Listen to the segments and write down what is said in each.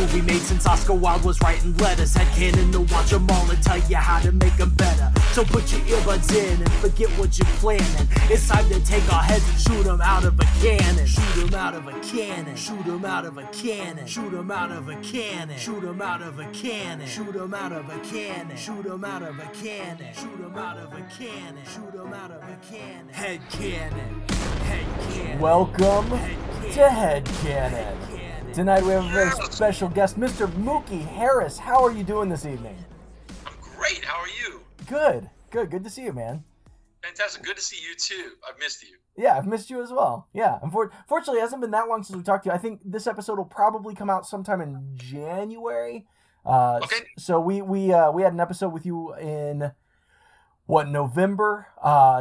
movie made since Oscar Wilde was writing letters. Had Cannon to watch them all and tell you how to make them better. So put your earbuds in and forget what you're planning. It's time to take our heads and shoot them out of a cannon. Shoot them out of a cannon. Shoot them out of a cannon. Shoot them out of a cannon. Shoot them out of a cannon. Shoot them out of a cannon, shoot him out of a cannon, shoot him out of a cannon, shoot him out of a cannon. Head cannon, head cannon. Welcome to Head Cannon. Tonight we have a very special guest, Mr. Mookie Harris. How are you doing this evening? I'm great. How are you? Good. Good to see you, man. Fantastic. Good to see you too. I've missed you. Yeah, I've missed you as well. Yeah. Unfortunately, it hasn't been that long since we talked to you. I think this episode will probably come out sometime in January. Okay. So we had an episode with you in November?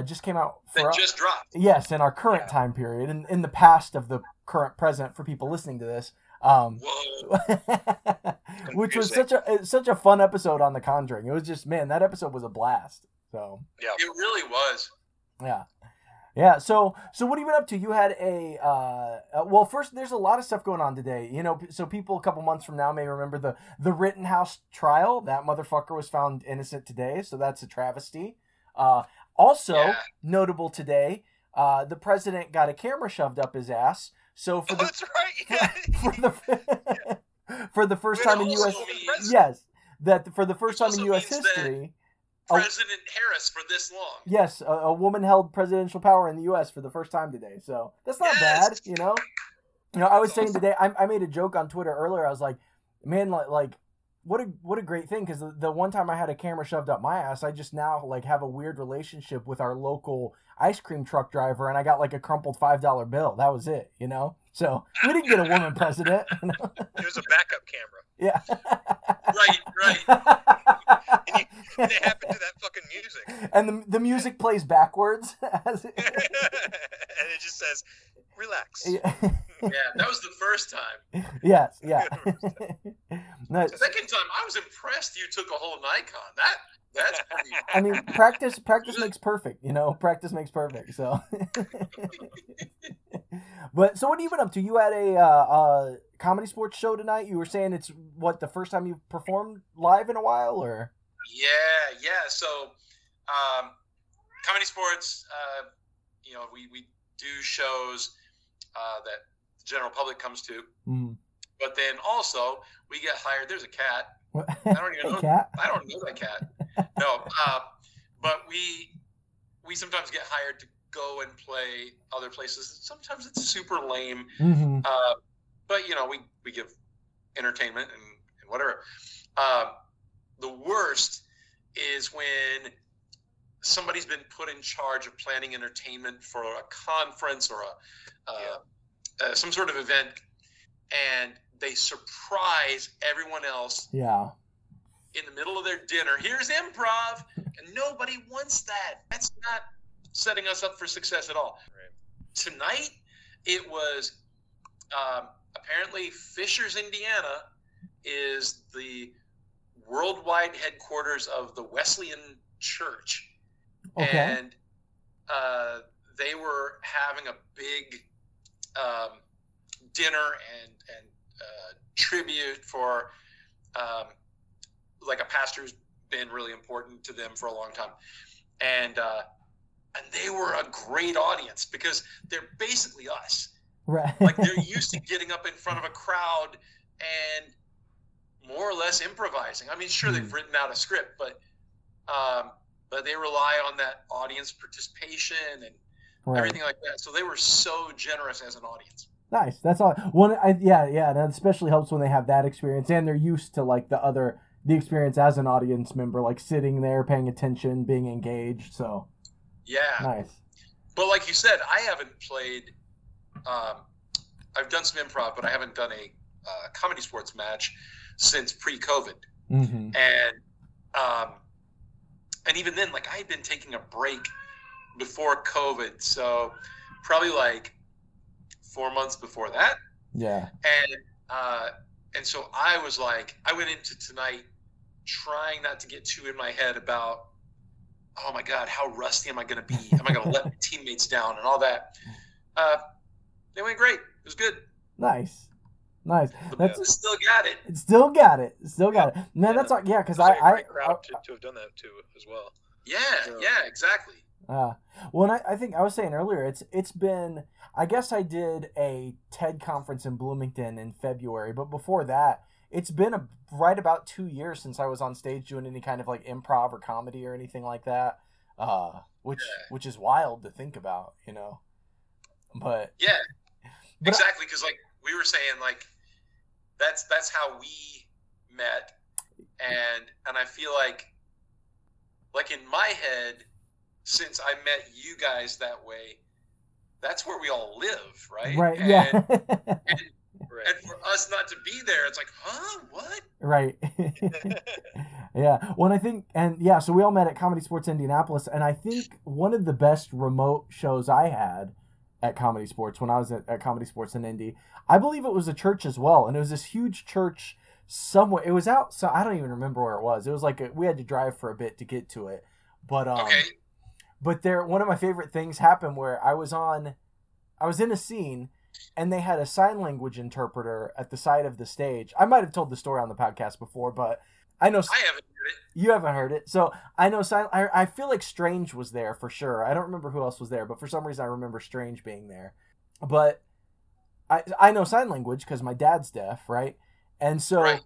Just came out. That just dropped. Yes, in our current time period, in the past of the current present for people listening to this. Which was such a fun episode on The Conjuring. It was just, man, that episode was a blast. So yeah, it really was. Yeah. Yeah, so what have you been up to? You had a well, first, there's a lot of stuff going on today, you know. So people a couple months from now may remember the Rittenhouse trial. That motherfucker was found innocent today, so that's a travesty. Notable today, the president got a camera shoved up his ass. So for that's right. For the first time in U.S. Yes, that for the first time in U.S. history. President Harris for this long. Yes, a woman held presidential power in the U.S. for the first time today. So that's not bad, you know. You know, I was saying today, I made a joke on Twitter earlier. I was like, man, like what a great thing, because the one time I had a camera shoved up my ass, I just now like have a weird relationship with our local ice cream truck driver, and I got like a crumpled $5 bill. That was it, you know. So we didn't get a woman president. You know? There's a backup camera. Yeah. Right. And they happened to that fucking music. And the music plays backwards. As it... and it just says, relax. Yeah. That was the first time. Yes, yeah. No, second time, I was impressed you took a whole Nikon. That's pretty... I mean, practice makes perfect, you know. Practice makes perfect, so. But so what have you been up to? You had a comedy sports show tonight. You were saying it's the first time you've performed live in a while, or? Yeah. So comedy sports, you know, we do shows that the general public comes to. Mm. But then also we get hired. There's a cat. I don't even know. Cat? I don't know that cat. No. But we sometimes get hired to go and play other places. Sometimes it's super lame. Mm-hmm. But you know, we give entertainment and whatever. The worst is when somebody's been put in charge of planning entertainment for a conference or some sort of event, and they surprise everyone else. Yeah. In the middle of their dinner, here's improv, and nobody wants that. That's not setting us up for success at all. Right. Tonight, it was apparently Fishers, Indiana, is the worldwide headquarters of the Wesleyan Church. Okay. And they were having a big dinner and tribute for like a pastor who's been really important to them for a long time. And they were a great audience because they're basically us. Right. Like they're used to getting up in front of a crowd and more or less improvising. I mean, sure, they've written out a script, but they rely on that audience participation and everything like that. So they were so generous as an audience. Nice. That's all. One, yeah. That especially helps when they have that experience and they're used to like the experience as an audience member, like sitting there, paying attention, being engaged. So yeah, nice. But like you said, I haven't played. I've done some improv, but I haven't done a comedy sports match since pre-COVID, and even then, like I had been taking a break before COVID, so probably like 4 months before that. Yeah, and so I was like, I went into tonight trying not to get too in my head about, oh my God, how rusty am I going to be? Am I going to let my teammates down and all that? They went great. It was good. Nice. That's still got it. No, yeah. That's all. Yeah, because I great crowd to have done that too as well. Yeah. So. Yeah. Exactly. Well, I think I was saying earlier, it's been. I guess I did a TED conference in Bloomington in February, but before that, it's been right about 2 years since I was on stage doing any kind of like improv or comedy or anything like that. Which is wild to think about, you know. But yeah, exactly. Because like we were saying, like that's how we met, and I feel like in my head, since I met you guys that way, that's where we all live, right? Right. And, yeah. And for us not to be there, it's like, huh? What? Right. Yeah. Well, I think, so we all met at Comedy Sports Indianapolis, and I think one of the best remote shows I had at Comedy Sports when I was at Comedy Sports in Indy. I believe it was a church as well, and it was this huge church somewhere. It was out, so I don't even remember where it was. It was like we had to drive for a bit to get to it, but but there, one of my favorite things happened where I was in a scene, and they had a sign language interpreter at the side of the stage. I might have told the story on the podcast before, but I know I haven't heard it. You haven't heard it, so I know. I feel like Strange was there for sure. I don't remember who else was there, but for some reason I remember Strange being there. But I know sign language because my dad's deaf, right? And so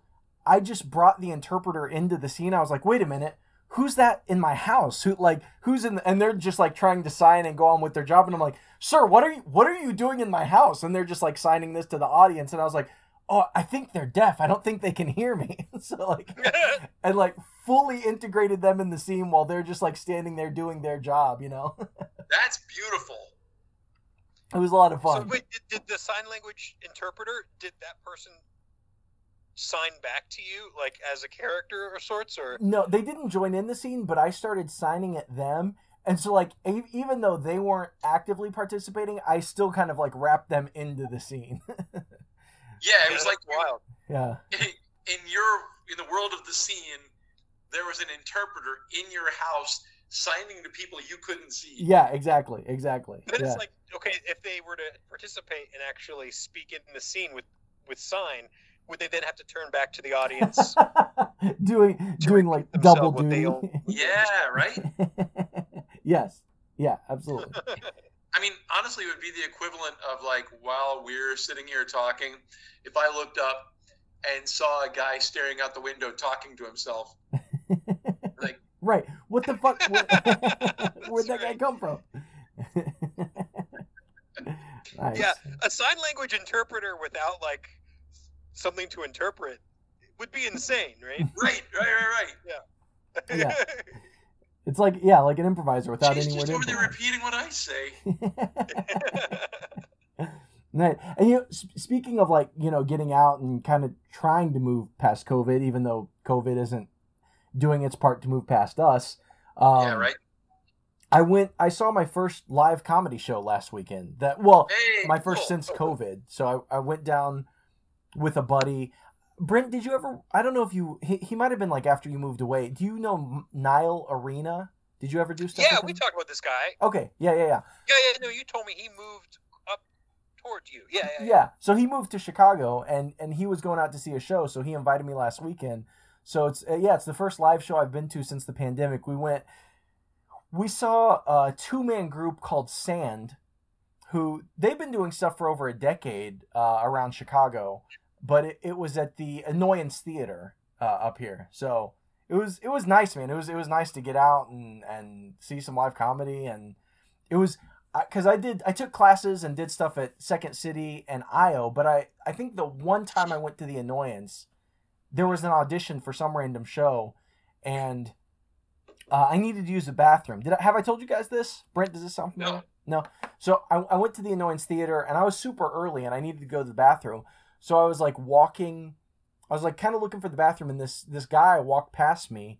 I just brought the interpreter into the scene. I was like, wait a minute, who's that in my house? And they're just like trying to sign and go on with their job. And I'm like, sir, what are you doing in my house? And they're just like signing this to the audience. And I was like, oh, I think they're deaf. I don't think they can hear me. So and fully integrated them in the scene while they're just like standing there doing their job, you know? That's beautiful. It was a lot of fun. So wait, did the sign language interpreter, did that person sign back to you like as a character or sorts, or? No, they didn't join in the scene, but I started signing at them. And so like, even though they weren't actively participating, I still kind of like wrapped them into the scene. Yeah, it was like wild. Yeah. In the world of the scene, there was an interpreter in your house signing to people you couldn't see. Yeah, exactly. But it's like, okay, if they were to participate and actually speak in the scene with sign, would they then have to turn back to the audience? doing like double duty. Yeah, right? Yes. Yeah, absolutely. I mean, honestly, it would be the equivalent of like, while we're sitting here talking, if I looked up and saw a guy staring out the window talking to himself, like, right? What the fuck? Where'd that guy come from? Nice. Yeah, a sign language interpreter without like something to interpret would be insane, right? Right. Yeah. Yeah. It's like, yeah, like an improviser without anyone. Just over there repeating what I say. And you know, speaking of like, you know, getting out and kind of trying to move past COVID, even though COVID isn't doing its part to move past us. I saw my first live comedy show last weekend. My first since COVID. So I went down with a buddy. Brent, did you ever? I don't know if you. He might have been like after you moved away. Do you know Niall Arena? Did you ever do stuff? Yeah, we talked about this guy. Okay. Yeah. Yeah. No, you told me he moved up towards you. Yeah. So he moved to Chicago, and he was going out to see a show, so he invited me last weekend. So it's the first live show I've been to since the pandemic. We saw a two-man group called Sand, who they've been doing stuff for over a decade around Chicago. but it was at the Annoyance Theater up here. So it was nice, man. It was nice to get out and see some live comedy. And it was because I took classes and did stuff at Second City and Io, but I think the one time I went to the Annoyance, there was an audition for some random show, and I needed to use the bathroom. Have I told you guys this? Brent, does this sound familiar? No. So I went to the Annoyance Theater, and I was super early, and I needed to go to the bathroom. So I was like walking. I was like kind of looking for the bathroom, and this guy walked past me,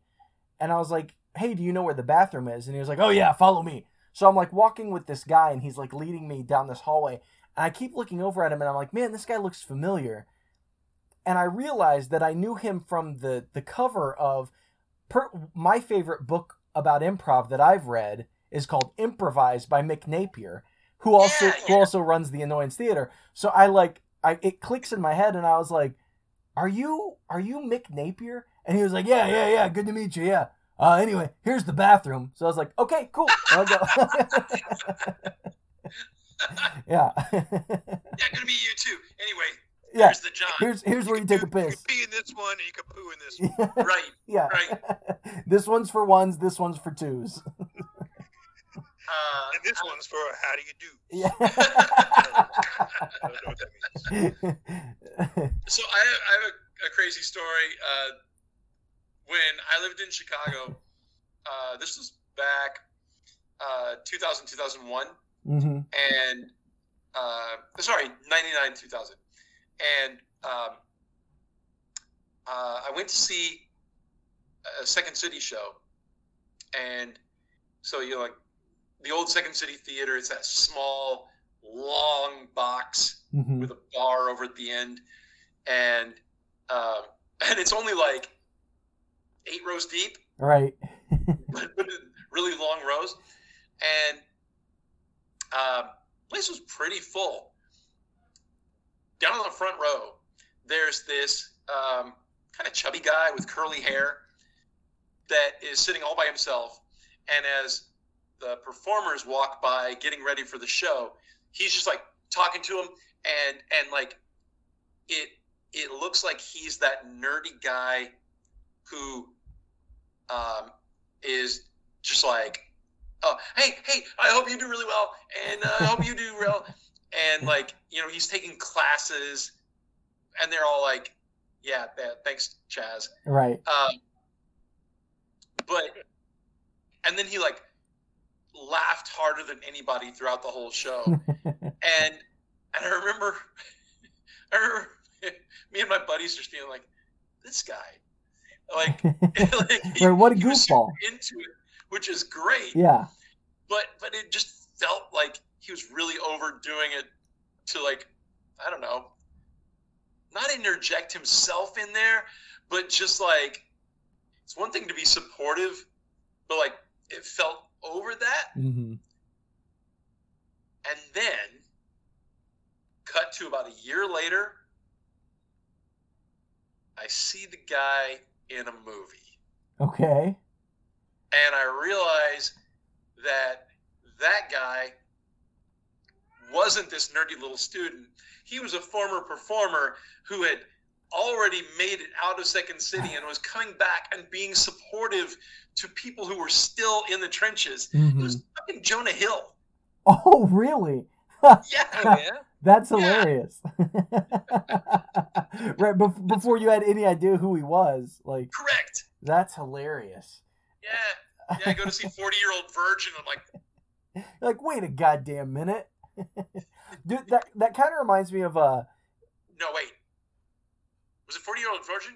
and I was like, "Hey, do you know where the bathroom is?" And he was like, "Oh yeah, follow me." So I'm like walking with this guy, and he's like leading me down this hallway, and I keep looking over at him, and I'm like, "Man, this guy looks familiar." And I realized that I knew him from the cover of my favorite book about improv that I've read is called Improvise by Mick Napier, who also runs the Annoyance Theater. So it clicks in my head, and I was like, "Are you Mick Napier?" And he was like, "Yeah, good to meet you, yeah. Anyway, here's the bathroom." So I was like, "Okay, cool." I'll go. Yeah. Yeah, good to meet you too. Anyway. Yeah. Here's the John. Here's where you take a piss. You can pee in this one, and you can poo in this one. Yeah. Right. Yeah. Right. This one's for ones. This one's for twos. And this one's for how do you do. Yeah. I don't know what that means. So I have a crazy story. When I lived in Chicago, this was back 2000, 2001, mm-hmm. and 99, 2000. And I went to see a Second City show. And so you're like, the old Second City Theater, it's that small, long box mm-hmm. with a bar over at the end. And it's only like 8 rows deep. Right. Really long rows. And the place was pretty full. Down on the front row, there's this kind of chubby guy with curly hair that is sitting all by himself. And as the performers walk by getting ready for the show, he's just like talking to him. And like, it looks like he's that nerdy guy who is just like, "Oh, hey, I hope you do really well. And I hope you do well." And like, you know, he's taking classes, and they're all like, "Yeah, thanks, Chaz." Right. And then he like laughed harder than anybody throughout the whole show. and I remember me and my buddies just being like, "This guy, like, what a goofball!" He was super into it, which is great. Yeah. But it just felt like he was really overdoing it to, like, I don't know, not interject himself in there, but just like, it's one thing to be supportive, but like it felt over that. Mm-hmm. And then cut to about a year later, I see the guy in a movie. Okay. And I realize that guy wasn't this nerdy little student. He was a former performer who had already made it out of Second City and was coming back and being supportive to people who were still in the trenches. Mm-hmm. It was fucking Jonah Hill. Oh, really? Yeah, man. That's hilarious. Right, before you had any idea who he was. Like, correct. That's hilarious. Yeah. Yeah, I go to see 40 Year Old Virgin. I'm like... wait a goddamn minute. Dude, that kind of reminds me of No, wait. Was it 40 Year Old Virgin?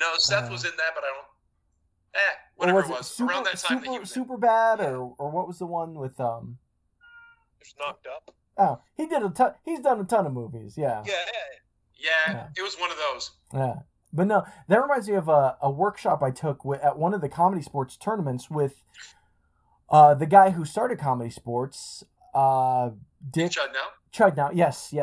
No, Seth was in that, but I don't. Whatever was it was. Super, around that time that he was super in. Bad, or what was the one with It's Knocked Up. Oh, he did a ton. He's done a ton of movies. Yeah. Yeah. It was one of those. Yeah, but no, that reminds me of a workshop I took at one of the Comedy Sports tournaments with the guy who started Comedy Sports. Dick Chudnow, yes,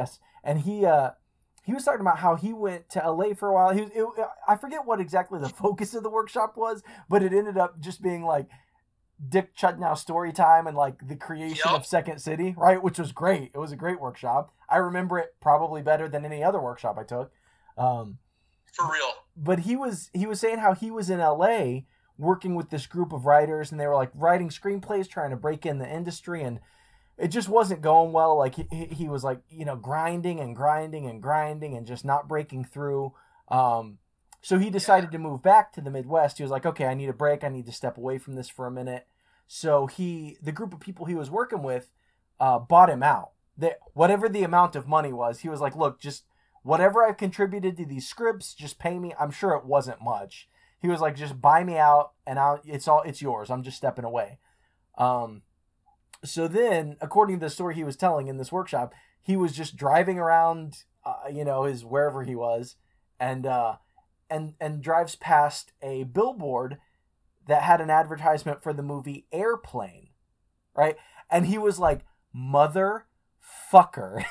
and he was talking about how he went to LA for a while. I forget what exactly the focus of the workshop was, but it ended up just being like Dick Chudnow story time and like the creation of Second City, right? Which was great. It was a great workshop. I remember it probably better than any other workshop I took. For real. But he was saying how he was in LA working with this group of writers, and they were like writing screenplays, trying to break in the industry, and it just wasn't going well. Like he was like, you know, grinding and just not breaking through. So he decided to move back to the Midwest. He was like, okay, I need a break. I need to step away from this for a minute. So the group of people he was working with bought him out. Whatever the amount of money was, he was like, look, just whatever I've contributed to these scripts, just pay me. I'm sure it wasn't much. He was like, just buy me out and it's yours. I'm just stepping away. So then, according to the story he was telling in this workshop, he was just driving around, his wherever he was, and drives past a billboard that had an advertisement for the movie Airplane, right? And he was like, motherfucker,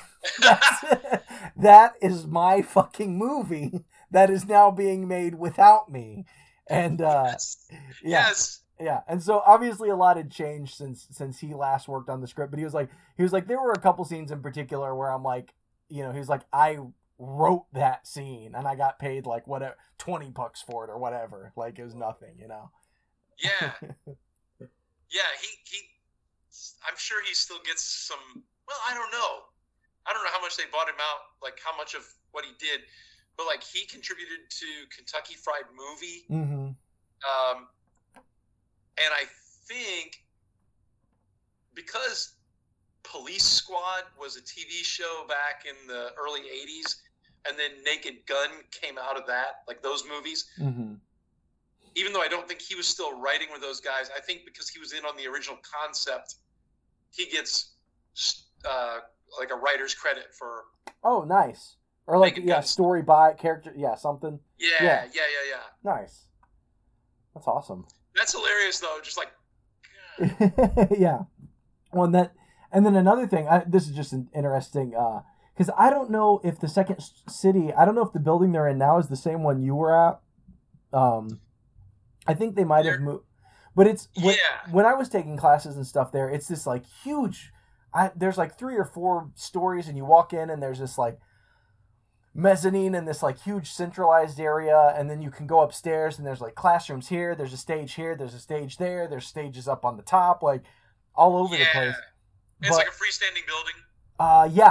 that is my fucking movie that is now being made without me. And yes. Yeah, and so obviously a lot had changed since he last worked on the script, but he was like there were a couple scenes in particular where I'm like, you know, he was like, I wrote that scene and I got paid like whatever $20 for it or whatever, like it was nothing, you know. Yeah. Yeah, he I'm sure he still gets some, well, I don't know how much they bought him out, like how much of what he did, but like he contributed to Kentucky Fried Movie. Mm-hmm. And I think because Police Squad was a TV show back in the early 80s, and then Naked Gun came out of that, like those movies, mm-hmm. even though I don't think he was still writing with those guys, I think because he was in on the original concept, he gets like a writer's credit for... Oh, nice. Or like, Naked Gun. Story by character, something. Yeah. Nice. That's awesome. That's hilarious, though. Just like, yeah. Well, and then another thing. This is just an interesting because I don't know if the Second City. I don't know if the building they're in now is the same one you were at. I think they might have moved, but it's when I was taking classes and stuff there. It's this like huge. There's like 3 or 4 stories, and you walk in, and there's this like mezzanine in this like huge centralized area, and then you can go upstairs and there's like classrooms here, there's a stage here, there's a stage there, there's stages up on the top, like all over the place. It's like a freestanding building.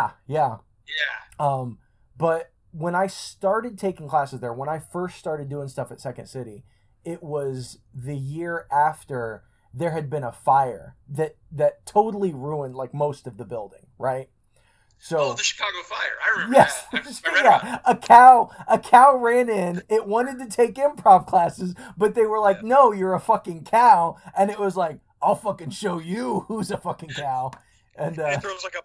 But when I started taking classes there, when I first started doing stuff at Second City, it was the year after there had been a fire that totally ruined like most of the building, right? So, the Chicago fire. I remember that. I read about it. A cow ran in. It wanted to take improv classes, but they were like, no, you're a fucking cow. And it was like, I'll fucking show you who's a fucking cow. And it throws like a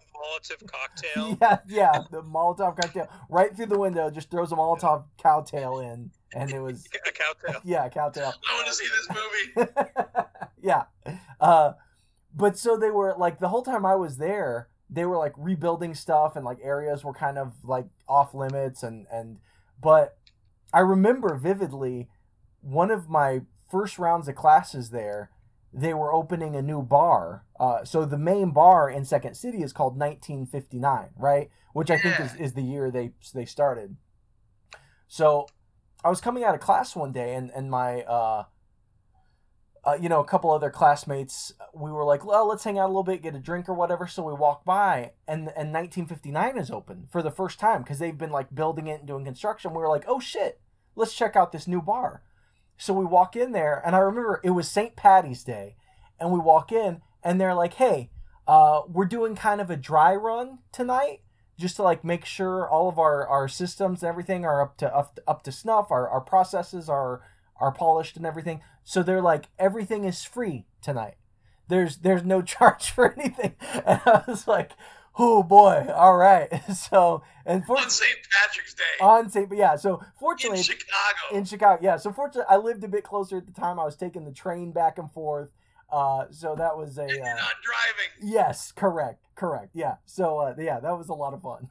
Molotov cocktail. Yeah, the Molotov cocktail. Right through the window, just throws a Molotov cowtail in. And it was... a cowtail. Yeah, a cowtail. I want to see this movie. Yeah. But so they were like, the whole time I was there... they were like rebuilding stuff and like areas were kind of like off limits and but I remember vividly one of my first rounds of classes there, they were opening a new bar. So the main bar in Second City is called 1959, right? Which I think is the year they started. So I was coming out of class one day and my, a couple other classmates, we were like, well, let's hang out a little bit, get a drink or whatever. So we walk by and 1959 is open for the first time because they've been like building it and doing construction. We were like, oh shit, let's check out this new bar. So we walk in there and I remember it was St. Patty's Day and we walk in and they're like, hey, we're doing kind of a dry run tonight just to like make sure all of our systems and everything are up to snuff. Our processes are polished and everything. So they're like, everything is free tonight. There's no charge for anything. And I was like, oh boy, all right. So on St. Patrick's Day. So fortunately in Chicago. Yeah. So fortunately I lived a bit closer at the time. I was taking the train back and forth. So that was and you're not driving. Yes, correct. Yeah. So that was a lot of fun.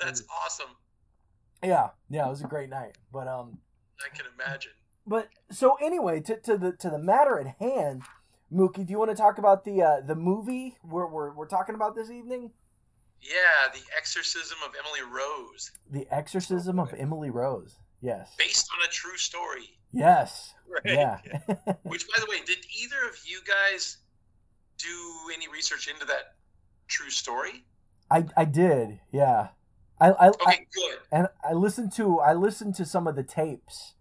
That's awesome. Yeah, it was a great night. But I can imagine. But so anyway, to the matter at hand, Mookie, do you want to talk about the movie we're talking about this evening? Yeah, The Exorcism of Emily Rose. The Exorcism of Emily Rose. Yes. Based on a true story. Yes. Right. Yeah. Which, by the way, did either of you guys do any research into that true story? I did. Yeah. Okay, good. And I listened to some of the tapes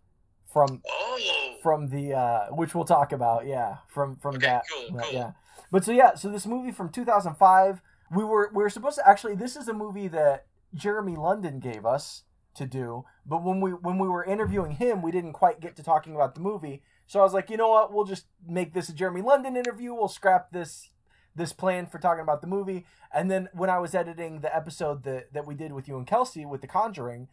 from the which we'll talk about. Yeah. Cool. Yeah. But so this movie from 2005, we were supposed to actually, this is a movie that Jeremy London gave us to do, but when we were interviewing him, we didn't quite get to talking about the movie. So I was like, you know what, we'll just make this a Jeremy London interview. We'll scrap this plan for talking about the movie. And then when I was editing the episode that we did with you and Kelsey with The Conjuring,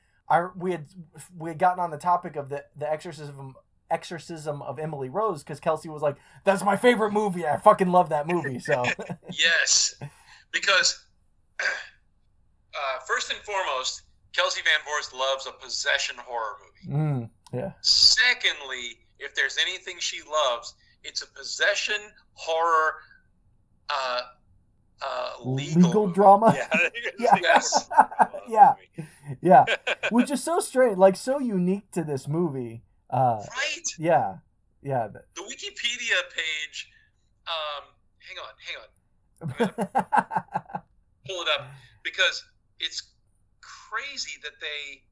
we had gotten on the topic of the Exorcism of Emily Rose, because Kelsey was like, that's my favorite movie. I fucking love that movie. So yes, because first and foremost, Kelsey Van Voorst loves a possession horror movie. Yeah. Secondly, if there's anything she loves, it's a possession horror legal drama. Yeah. Yes. Yeah. Yeah. Which is so strange, like so unique to this movie. Right? Yeah. Yeah. The Wikipedia page, hang on. Pull it up, because it's crazy that they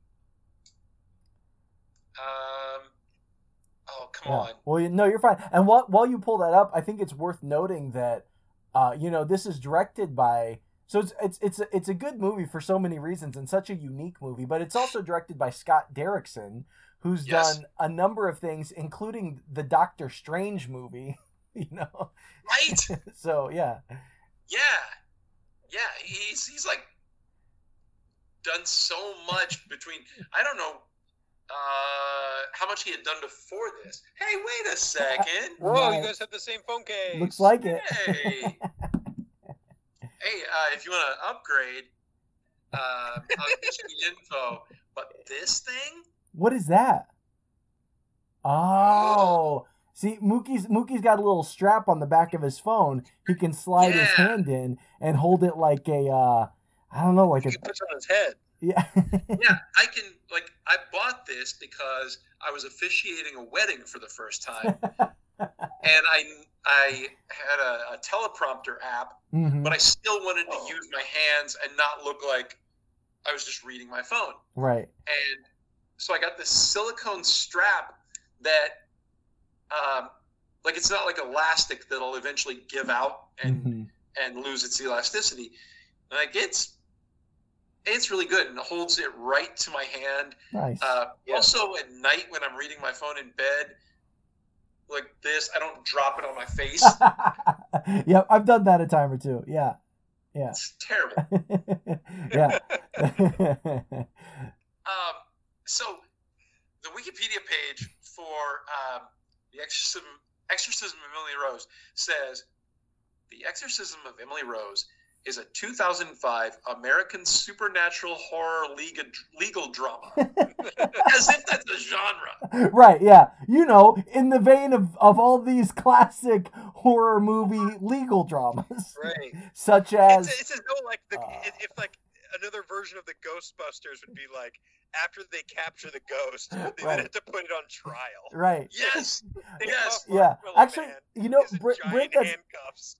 on. Well, no, you're fine. And while you pull that up, I think it's worth noting that this is directed by, so it's a good movie for so many reasons and such a unique movie, but it's also directed by Scott Derrickson, who's done a number of things, including the Doctor Strange movie, you know. Right. So, yeah. Yeah. Yeah, he's like done so much between, I don't know how much he had done before this. Hey, wait a second. Whoa, right. You guys have the same phone case. Looks like it. Hey, if you want to upgrade, I'll get you the info. But this thing? What is that? Oh. See, Mookie's got a little strap on the back of his phone. He can slide his hand in and hold it like a... I don't know, like he puts on his head. Yeah. Yeah, I can. Like, I bought this because I was officiating a wedding for the first time, and I had a teleprompter app, but I still wanted to use my hands and not look like I was just reading my phone. Right. And so I got this silicone strap that, like, it's not like elastic that'll eventually give out and lose its elasticity. Like, it's really good, and it holds it right to my hand. Nice. Also, at night when I'm reading my phone in bed, like this, I don't drop it on my face. Yeah, I've done that a time or two. Yeah, yeah. It's terrible. Yeah. So, the Wikipedia page for the Exorcism of Emily Rose says, "The Exorcism of Emily Rose is a 2005 American supernatural horror legal drama." As if that's a genre. Right, yeah. You know, in the vein of all these classic horror movie legal dramas. Right. Such as... It's as though, like, if, like, another version of the Ghostbusters would be, like, after they capture the ghost, they would have to put it on trial. Right. Yes! Yes! Yeah. Actually, you know... Giant handcuffs.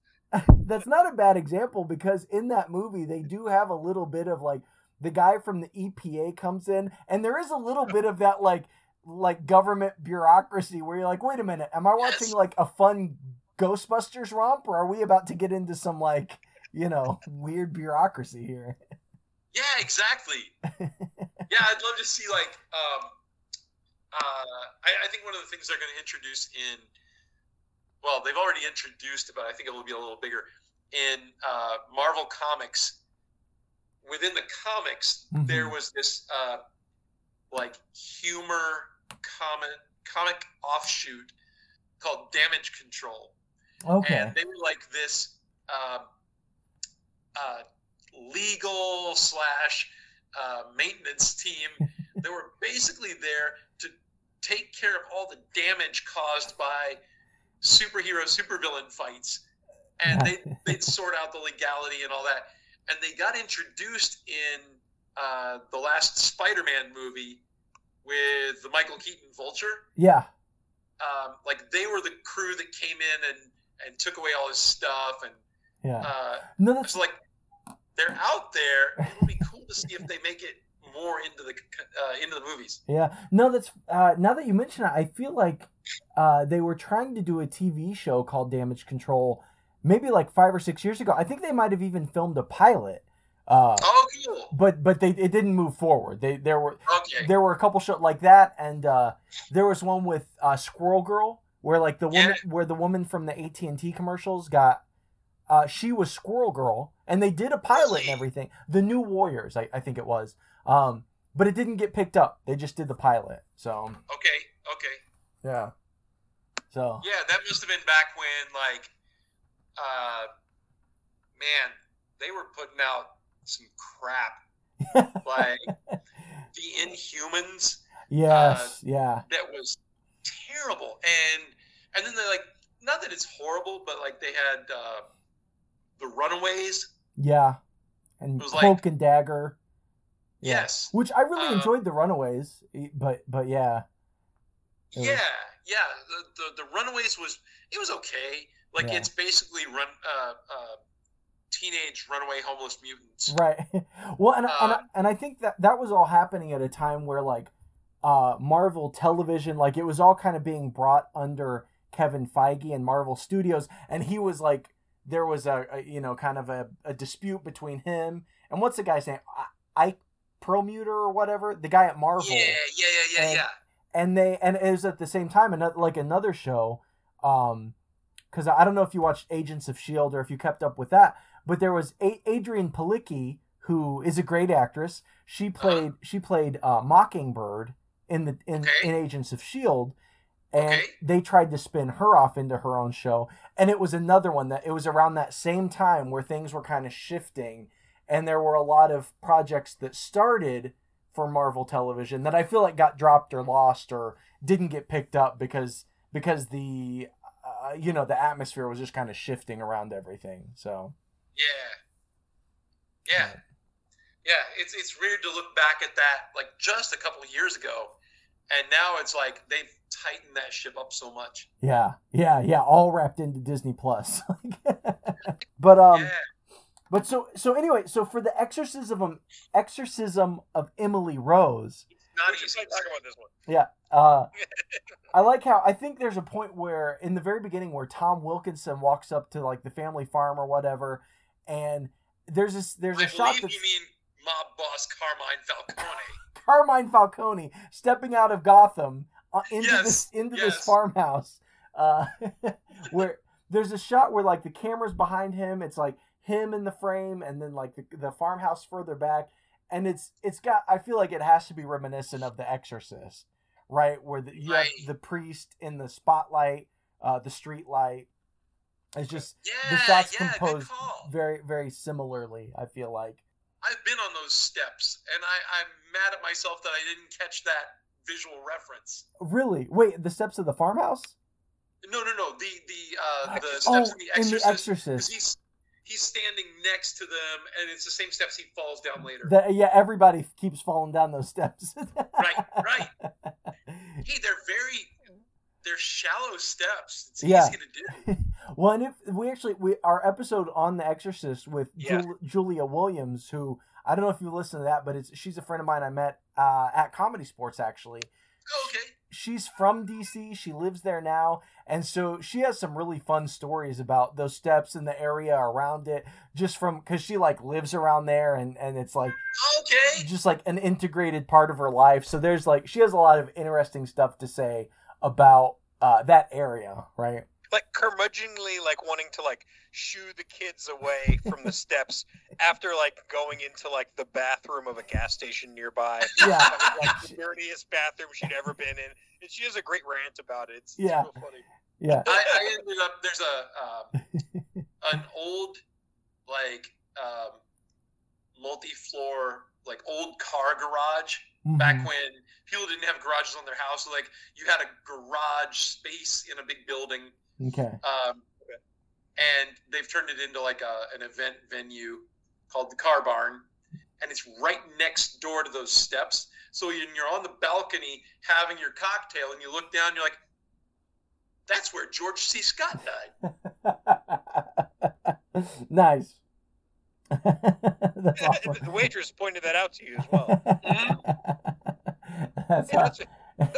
That's not a bad example, because in that movie they do have a little bit of, like, the guy from the EPA comes in, and there is a little bit of that like government bureaucracy where you're like, wait a minute, am I watching like a fun Ghostbusters romp, or are we about to get into some, like, you know, weird bureaucracy here? Yeah, exactly. Yeah, I'd love to see, like, I think one of the things they're going to introduce in... Well, they've already introduced it, but I think it will be a little bigger. In Marvel Comics, within the comics, there was this like humor comic offshoot called Damage Control. Okay. And they were like this legal / maintenance team that were basically there to take care of all the damage caused by superhero, supervillain fights, and they'd sort out the legality and all that. And they got introduced in the last Spider-Man movie with the Michael Keaton Vulture. Yeah. Like they were the crew that came in and took away all his stuff. And yeah. No, that's like they're out there. It'll be cool to see if they make it more into the movies. Yeah. No, that's now that you mention it, I feel like they were trying to do a TV show called Damage Control maybe like 5 or 6 years ago. I think they might have even filmed a pilot. Oh, cool. But it didn't move forward. There were a couple shows like that, and there was one with Squirrel Girl where like the woman where the woman from the AT&T commercials got she was Squirrel Girl, and they did a pilot and everything. The New Warriors, I think it was. But it didn't get picked up. They just did the pilot. So okay. Yeah. So yeah, that must have been back when like man, they were putting out some crap like the Inhumans. Yes, yeah. That was terrible. And then they like not that it's horrible, but like they had the Runaways. Yeah. And Cloak and Dagger. Yeah. Yes. Which I really enjoyed the Runaways, but yeah. Yeah. The Runaways was okay. Like it's basically teenage runaway homeless mutants. Right. Well, and I think that was all happening at a time where like Marvel Television, like it was all kind of being brought under Kevin Feige and Marvel Studios, and he was like there was a you know kind of a dispute between him and what's the guy's name? Ike Perlmutter or whatever, the guy at Marvel. Yeah. And it was at the same time, another show, because I don't know if you watched Agents of S.H.I.E.L.D. or if you kept up with that, but there was Adrienne Palicki, who is a great actress. She played Mockingbird in Agents of S.H.I.E.L.D., and they tried to spin her off into her own show, and it was another one that it was around that same time where things were kind of shifting. And there were a lot of projects that started for Marvel Television that I feel like got dropped or lost or didn't get picked up because the you know the atmosphere was just kind of shifting around everything. So yeah. It's weird to look back at that like just a couple of years ago, and now it's like they've tightened that ship up so much. Yeah. All wrapped into Disney Plus. But yeah. But so anyway, so for the Exorcism of Emily Rose. It's not easy to talk about this one. Yeah. I like how I think there's a point where in the very beginning where Tom Wilkinson walks up to like the family farm or whatever, and there's a shot that you mean mob boss Carmine Falcone. Carmine Falcone stepping out of Gotham into this farmhouse. Where there's a shot where like the camera's behind him, it's like him in the frame, and then like the farmhouse further back, and it's got. I feel like it has to be reminiscent of The Exorcist, right? Where you have the priest in the spotlight, the street light. It's just the shots composed very, very similarly. I feel like I've been on those steps, and I'm mad at myself that I didn't catch that visual reference. Really? Wait, the steps of the farmhouse? No. The steps in The Exorcist. He's standing next to them, and it's the same steps he falls down later. Everybody keeps falling down those steps. Right. Hey, they're shallow steps. It's easy to do. Well, and if we our episode on The Exorcist with Julia Williams, who I don't know if you listen to that, but she's a friend of mine I met at Comedy Sports actually. Oh, okay. She's from DC. She lives there now. And so she has some really fun stories about those steps in the area around it, just from because she like lives around there and it's like just like an integrated part of her life. So there's like she has a lot of interesting stuff to say about that area. Right. Like curmudgeonly, like wanting to like shoo the kids away from the steps after like going into like the bathroom of a gas station nearby. Yeah, like the dirtiest bathroom she'd ever been in. And she has a great rant about it. It's real funny. Yeah, I ended up there's an old like multi-floor, like, old car garage. Mm-hmm. Back when people didn't have garages on their house, so, like, you had a garage space in a big building. Okay. And they've turned it into, like, an event venue called the Car Barn, and it's right next door to those steps. So you're on the balcony having your cocktail, and you look down, and you're like, that's where George C. Scott died. Nice. The waitress pointed that out to you as well. That's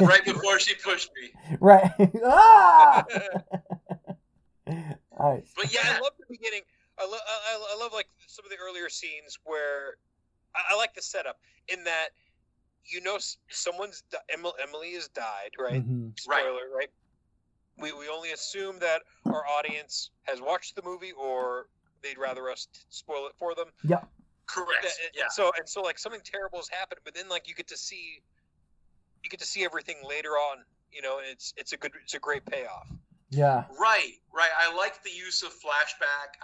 right before she pushed me. Right. Ah! Right. But yeah, I love the beginning. I love like some of the earlier scenes where I like the setup in that, you know, someone's Emily has died, right? Mm-hmm. Spoiler, right? We only assume that our audience has watched the movie, or they'd rather us spoil it for them. Yeah, correct. Yeah. So like something terrible has happened, but then like you get to see everything later on, you know, and it's a great payoff. Yeah. Right. I like the use of flashback.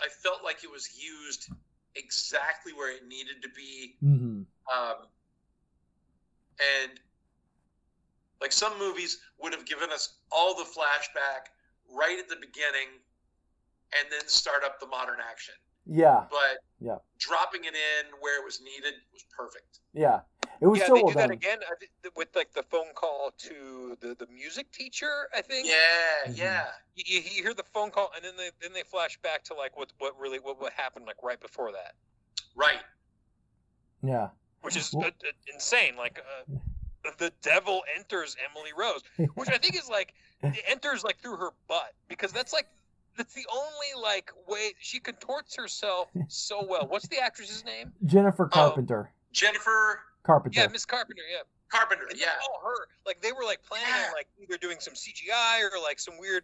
I felt like it was used exactly where it needed to be. Mm-hmm. And like some movies would have given us all the flashback right at the beginning and then start up the modern action. Yeah. But yeah, dropping it in where it was needed was perfect. Yeah. It was so well done. Yeah, they do that again with like the phone call to the music teacher, I think. Yeah, mm-hmm. Yeah. You hear the phone call and then they flash back to like what happened like right before that. Right. Yeah. Which is insane. Like the devil enters Emily Rose, which I think is like it enters like through her butt, because that's the only like way she contorts herself so well. What's the actress's name? Jennifer Carpenter. Jennifer Carpenter. Yeah, Miss Carpenter. Yeah. Carpenter. It's yeah. All her. Like they were like planning on like either doing some CGI or like some weird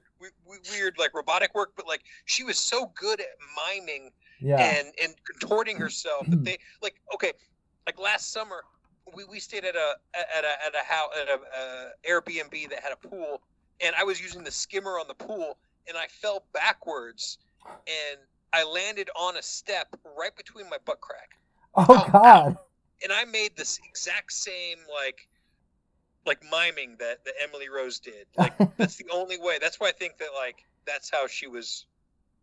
like robotic work, but like she was so good at miming and contorting herself that they like last summer. We stayed at a Airbnb that had a pool, and I was using the skimmer on the pool, and I fell backwards, and I landed on a step right between my butt crack. Oh God! And I made this exact same like miming that Emily Rose did. Like that's the only way. That's why I think that like that's how she was.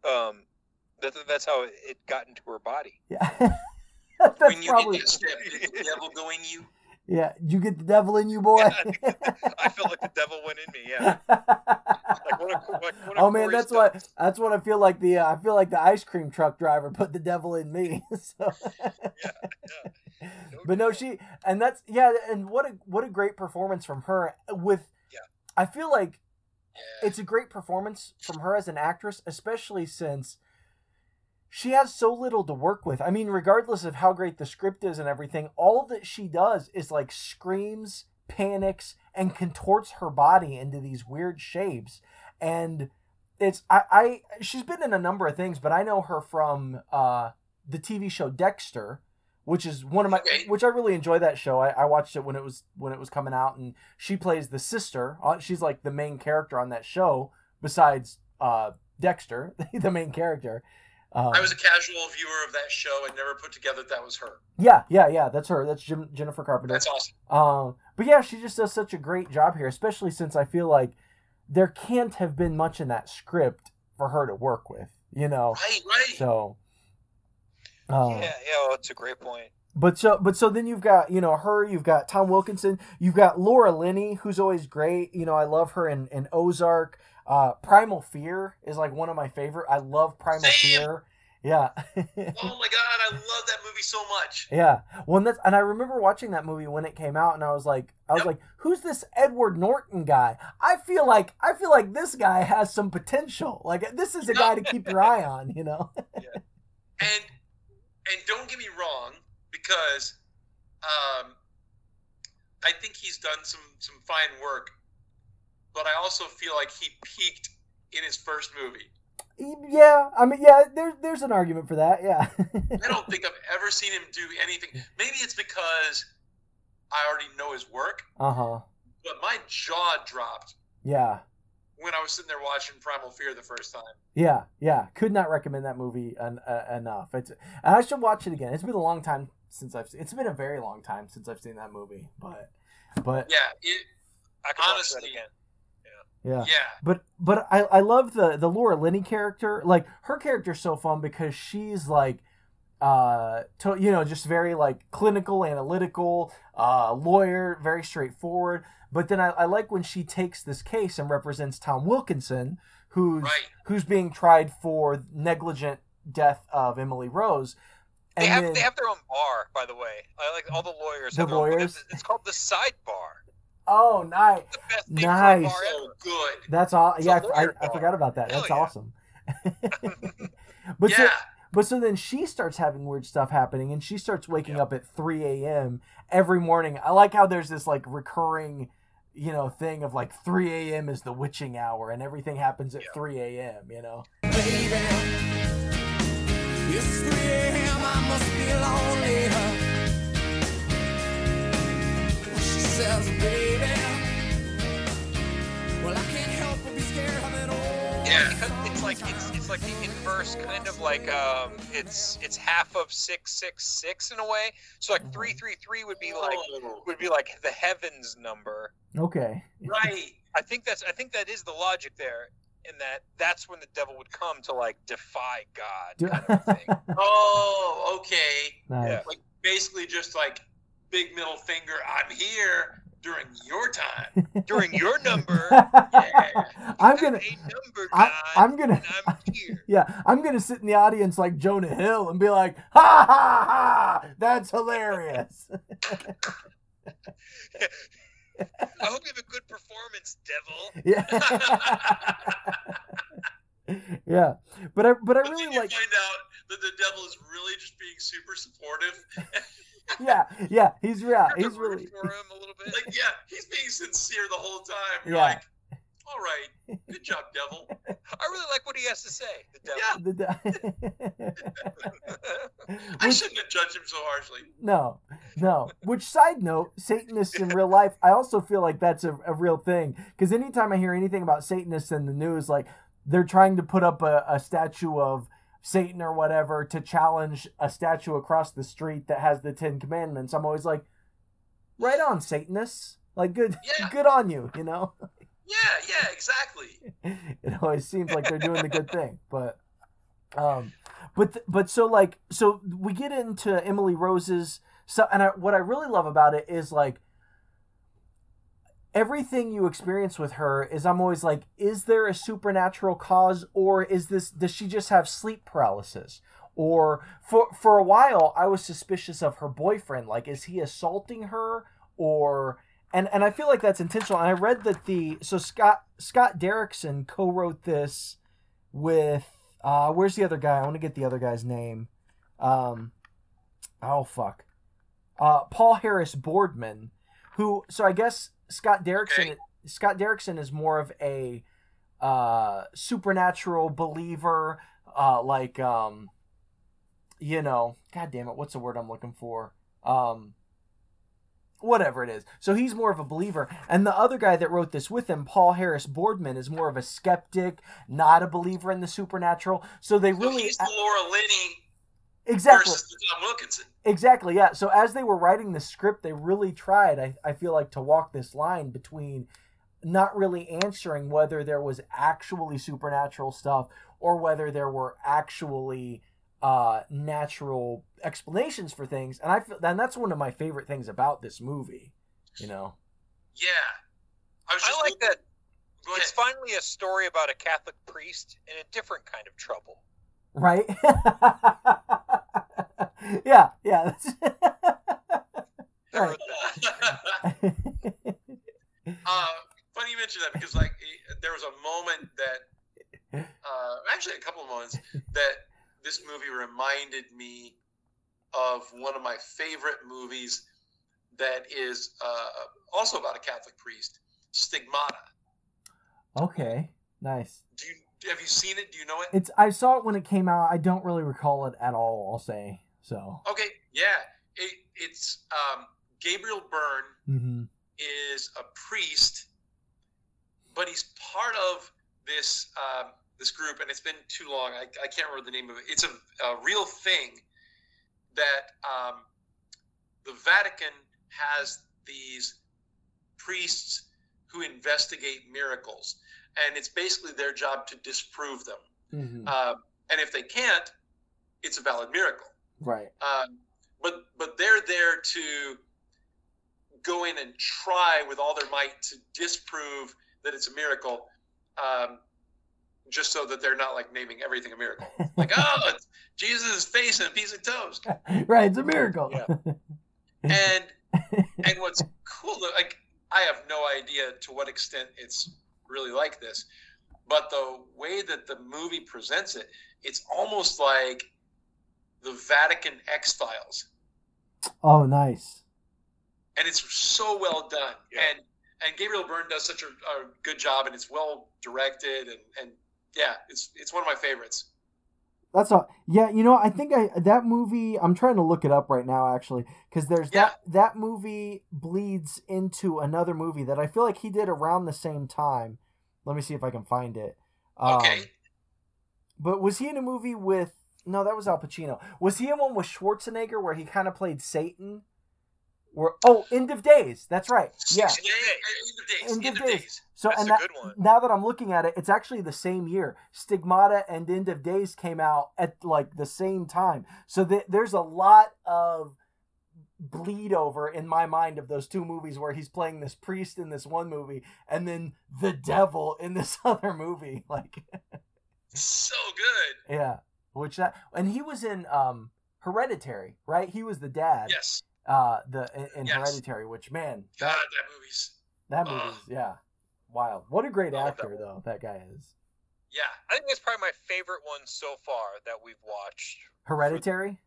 That's how it got into her body. Yeah. That's when you get that step, you get the devil go in you. Yeah, you get the devil in you, boy. Yeah, I feel like the devil went in me. Yeah. Like, what a oh man, that's stuff. That's what I feel like. I feel like the ice cream truck driver put the devil in me. So. Yeah. But no, she and that's yeah, and what a great performance from her. With yeah. I feel like it's a great performance from her as an actress, especially since she has so little to work with. I mean, regardless of how great the script is and everything, all that she does is like screams, panics, and contorts her body into these weird shapes. And it's she's been in a number of things, but I know her from the TV show Dexter, which is one of my which I really enjoy that show. I watched it when it was coming out, and she plays the sister. She's like the main character on that show, besides Dexter, the main character. I was a casual viewer of that show and never put together that was her. Yeah, that's her. That's Jennifer Carpenter. That's awesome. But yeah, she just does such a great job here, especially since I feel like there can't have been much in that script for her to work with, you know? Right. So, well, that's a great point. But so then you've got, you know, her, you've got Tom Wilkinson, you've got Laura Linney, who's always great. You know, I love her in Ozark. Primal Fear is like one of my favorite. I love Primal Fear. Yeah. Oh my God, I love that movie so much. Yeah. Well, and I remember watching that movie when it came out, and I was like, who's this Edward Norton guy? I feel like this guy has some potential. Like this is a guy to keep your eye on, you know. Yeah. And don't get me wrong, because I think he's done some fine work. But I also feel like he peaked in his first movie. Yeah, I mean, yeah, there's an argument for that, yeah. I don't think I've ever seen him do anything. Maybe it's because I already know his work. Uh-huh. But my jaw dropped. Yeah. when I was sitting there watching Primal Fear the first time. Yeah, yeah. Could not recommend that movie enough. I should watch it again. It's been a long time since I've seen. It's been a very long time since I've seen that movie. But yeah, I could honestly watch that again. Yeah. But I love the Laura Linney character. Like, her character's so fun because she's like, just very like clinical, analytical, lawyer, very straightforward. But then I like when she takes this case and represents Tom Wilkinson, who's being tried for negligent death of Emily Rose. And they have their own bar, by the way. I like all the lawyers. It's called the Sidebar. Oh, nice! The best thing nice. So good. That's all. Yeah, I forgot about that. Hell, that's awesome. But yeah. So then she starts having weird stuff happening, and she starts waking up at 3 a.m. every morning. I like how there's this like recurring, thing of like 3 a.m. is the witching hour, and everything happens at 3 a.m. Baby, it's 3 a.m. I must be lonely. Well, I can't help but be scared of it all. Yeah, because it's like the inverse, kind of like it's half of 666 in a way. So like 333 would be like the heavens number. Okay. Right. I think that is the logic there, in that that's when the devil would come to like defy God kind of thing. Oh, okay. Nice. Yeah. Like basically just like big middle finger, I'm here during your time, during your number. Yeah. I'm here. Yeah, I'm gonna sit in the audience like Jonah Hill and be like, ha ha ha, that's hilarious. I hope you have a good performance, devil. Yeah. Yeah. But I really like. You find out that the devil is really just being super supportive. Yeah, he's really for him a little bit. Like, yeah, he's being sincere the whole time. You're like, all right, good job, devil. I really like what he has to say. The devil. Yeah. I shouldn't have judged him so harshly. No. Which, side note, Satanists in real life, I also feel like that's a real thing, because anytime I hear anything about Satanists in the news, like they're trying to put up a statue of Satan or whatever to challenge a statue across the street that has the 10 commandments. I'm always like, right on, Satanists. Like, good on you, Yeah, exactly. It always seems like they're doing the good thing. But so we get into Emily Rose's stuff, and what I really love about it is like, everything you experience with her is, I'm always like, is there a supernatural cause, or does she just have sleep paralysis? Or for a while I was suspicious of her boyfriend. Like, is he assaulting her? Or and I feel like that's intentional. And I read that Scott Derrickson co-wrote this with where's the other guy? I want to get the other guy's name. Paul Harris Boardman, who, so I guess Scott Derrickson. Okay. Scott Derrickson is more of a supernatural believer, God damn it, what's the word I'm looking for? Whatever it is. So he's more of a believer, and the other guy that wrote this with him, Paul Harris Boardman, is more of a skeptic, not a believer in the supernatural. So they really he's Laura Linney. Exactly. Versus Tom Wilkinson. Exactly, yeah. So as they were writing the script, they really tried, I feel like, to walk this line between not really answering whether there was actually supernatural stuff or whether there were actually natural explanations for things. And and that's one of my favorite things about this movie, Yeah. I like that. It's finally a story about a Catholic priest in a different kind of trouble. Right? Yeah. Right. Funny you mentioned that, because like there was a moment that, actually a couple of moments that this movie reminded me of one of my favorite movies that is also about a Catholic priest, Stigmata. Okay, nice. Have you seen it? Do you know it? I saw it when it came out. I don't really recall it at all, I'll say. So. Okay, yeah. It's Gabriel Byrne is a priest but he's part of this this group, and it's been too long. I can't remember the name of it. It's a real thing that the Vatican has these priests who investigate miracles, and it's basically their job to disprove them. Mm-hmm. And if they can't, it's a valid miracle. Right. But they're there to go in and try with all their might to disprove that it's a miracle, just so that they're not like naming everything a miracle. Like, oh, it's Jesus' face and a piece of toast. Right, it's a miracle. Yeah. And what's cool, like, I have no idea to what extent it's really like this, but the way that the movie presents it, it's almost like the Vatican X-Files. Oh, nice. And it's so well done. Yeah. And Gabriel Byrne does such a good job, and it's well directed, and yeah, it's one of my favorites. That's all. Yeah, you know, I think that movie, I'm trying to look it up right now, actually, because there's that movie bleeds into another movie that I feel like he did around the same time. Let me see if I can find it. Okay. But was he in a movie with... No, that was Al Pacino. Was he in one with Schwarzenegger where he kind of played Satan? End of Days. That's right. Yeah. End of Days. So, that's a good one. Now that I'm looking at it, it's actually the same year. Stigmata and End of Days came out at like the same time. So there's a lot of bleed over in my mind of those two movies where he's playing this priest in this one movie and then the devil in this other movie. Like, so good. Yeah. And he was in Hereditary, right? He was the dad. Yes. Hereditary, which, man, God, that movie's yeah, wild. What a great actor though that guy is. Yeah, I think it's probably my favorite one so far that we've watched. Hereditary.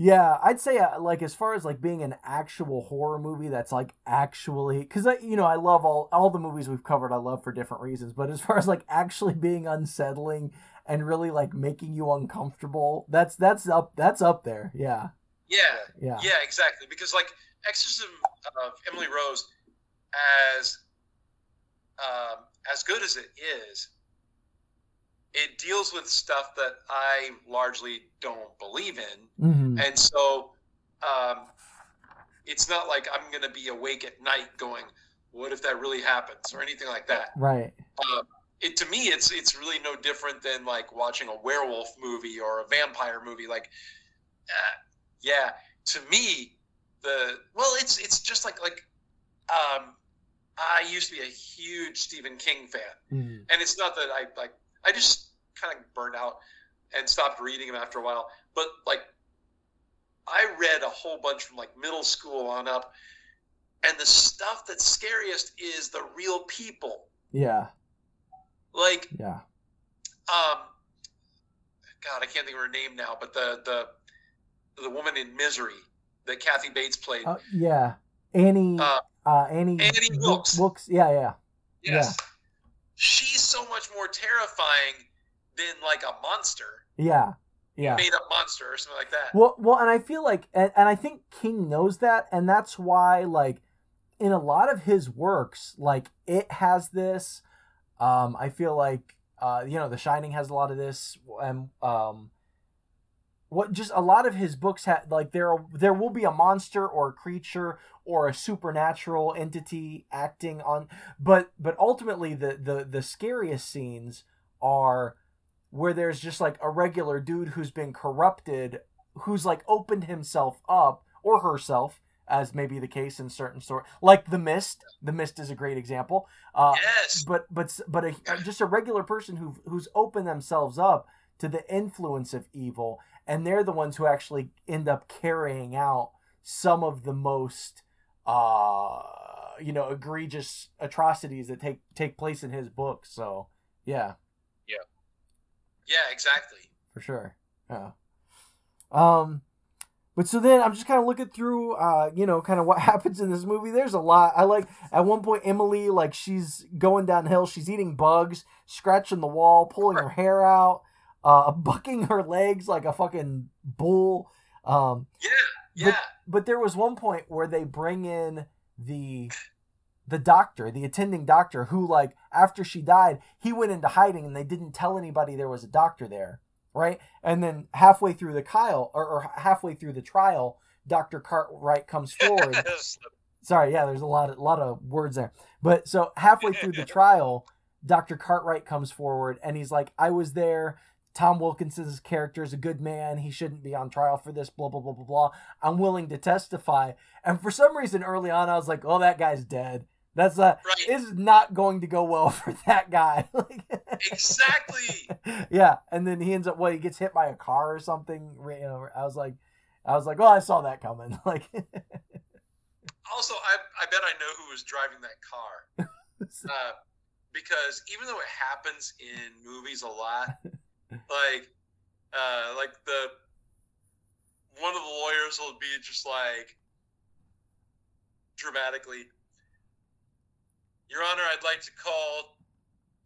Yeah, I'd say like as far as like being an actual horror movie that's like actually, because I love all the movies we've covered. I love for different reasons, but as far as like actually being unsettling and really like making you uncomfortable, that's up there. Yeah. Yeah, exactly. Because like Exorcism of Emily Rose, as good as it is, it deals with stuff that I largely don't believe in, mm-hmm. and so it's not like I'm going to be awake at night going, "What if that really happens?" or anything like that. Right. To me, it's really no different than like watching a werewolf movie or a vampire movie, like. Yeah, to me, it's just like I used to be a huge Stephen King fan, mm-hmm. and it's not that I just kind of burned out and stopped reading him after a while. But like, I read a whole bunch from like middle school on up, and the stuff that's scariest is the real people. Yeah. Like. Yeah. God, I can't think of her name now, but the woman in Misery that Kathy Bates played. Yeah. Annie Wilkes. Yeah. Yes. Yeah. She's so much more terrifying than like a monster. Yeah. Made up monster or something like that. Well, and I feel like, and I think King knows that. And that's why like in a lot of his works, like it has this, I feel like, The Shining has a lot of this. And, just a lot of his books had like there will be a monster or a creature or a supernatural entity acting on, but ultimately the scariest scenes are where there's just like a regular dude who's been corrupted, who's like opened himself up or herself, as may be the case in certain sort, like The Mist. The Mist is a great example. Yes. But just a regular person who's opened themselves up to the influence of evil. And they're the ones who actually end up carrying out some of the most, egregious atrocities that take place in his book. So, yeah. Yeah, exactly. For sure. Yeah. But so then I'm just kind of looking through, kind of what happens in this movie. There's a lot. I like at one point, Emily, like she's going downhill. She's eating bugs, scratching the wall, pulling her hair out. Bucking her legs like a fucking bull. But there was one point where they bring in the the doctor, the attending doctor, who, like, after she died, he went into hiding and they didn't tell anybody there was a doctor there, right? And then halfway through the halfway through the trial, Dr. Cartwright comes forward. Sorry, yeah, there's a lot of words there. But so halfway through the trial, Dr. Cartwright comes forward and he's like, I was there. Tom Wilkinson's character is a good man. He shouldn't be on trial for this, blah, blah, blah, blah, blah. I'm willing to testify. And for some reason early on, I was like, oh, that guy's dead. That's not, right. It's not going to go well for that guy. Exactly. Yeah. And then he ends up, he gets hit by a car or something. You know, I was like, oh, I saw that coming. Also, I bet I know who was driving that car. Because even though it happens in movies a lot, like the one of the lawyers will be just like dramatically, Your Honor, I'd like to call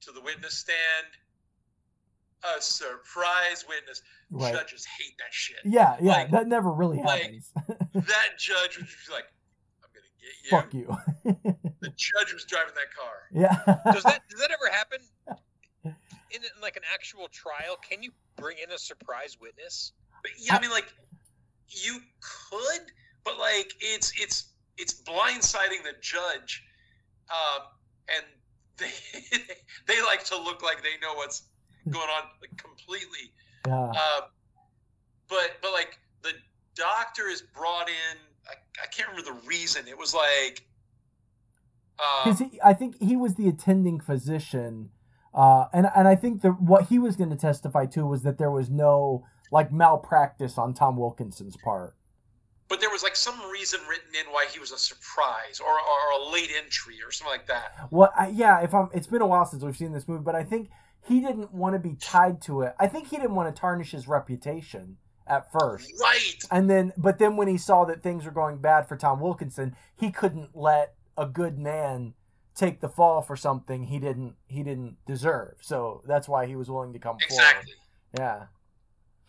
to the witness stand a surprise witness. Right. Judges hate that shit. Yeah, that never really happens. That judge would just be like, I'm gonna get you. Fuck you. The judge was driving that car. Yeah. Does that ever happen? In like an actual trial, can you bring in a surprise witness? But yeah, I mean, like, you could, but like it's blindsiding the judge, and they like to look like they know what's going on, like, completely. Yeah. But like the doctor is brought in. I can't remember the reason. It was like, because I think he was the attending physician. And I think what he was going to testify to was that there was no, like, malpractice on Tom Wilkinson's part. But there was, like, some reason written in why he was a surprise or a late entry or something like that. Well, it's been a while since we've seen this movie, but I think he didn't want to be tied to it. I think he didn't want to tarnish his reputation at first. Right! But then when he saw that things were going bad for Tom Wilkinson, he couldn't let a good man take the fall for something he didn't deserve. So that's why he was willing to come forward. Yeah.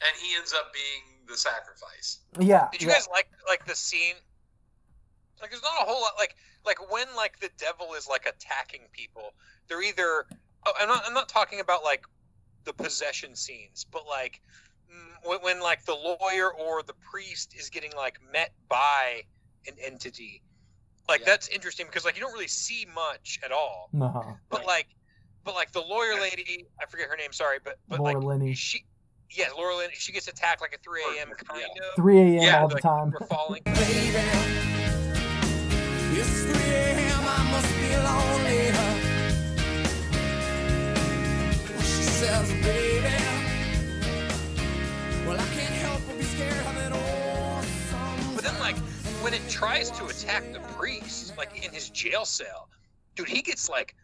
And he ends up being the sacrifice. Yeah. Did you guys like the scene? Like, there's not a whole lot like when, like, the devil is, like, attacking people, they're either I'm not talking about, like, the possession scenes, but like when like the lawyer or the priest is getting, like, met by an entity. Like, yeah. That's interesting because, like, you don't really see much at all. Uh-huh. But like the lawyer lady, I forget her name. Sorry, but Laura Linney. Laura Linney. She gets attacked like at 3 a.m. kind of. 3 a.m. all the time. We're falling. It's 3 a.m. I must be lonely. Huh? She says, baby, well, I can't help but be scared of it all. But then, like, when it tries to attack the priest, like, in his jail cell, dude, he gets, like,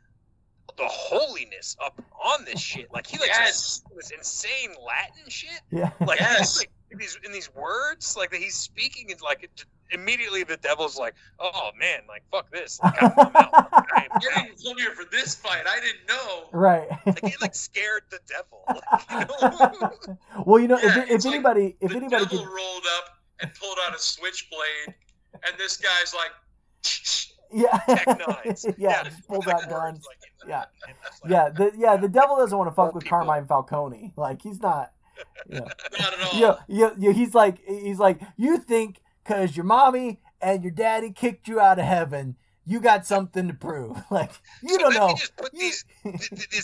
the holiness up on this shit. Like, he likes this insane Latin shit. Yeah. Like, yes. Like, in these words, like, that he's speaking, and, like, immediately the devil's like, oh, man, like, fuck this. Like, I'm out. Like, you're not even here for this fight. I didn't know. Right. Like, it, like, scared the devil. Like, you know? Well, you know, yeah, if anybody the devil rolled up and pulled out a switchblade. And this guy's like, Tech nines. Just pulled out guns. The devil doesn't want to fuck with Carmine Falcone. Like, he's not. You know. Not at all. Yeah. He's like, you think because your mommy and your daddy kicked you out of heaven, you got something to prove. Like, you don't know. Just put this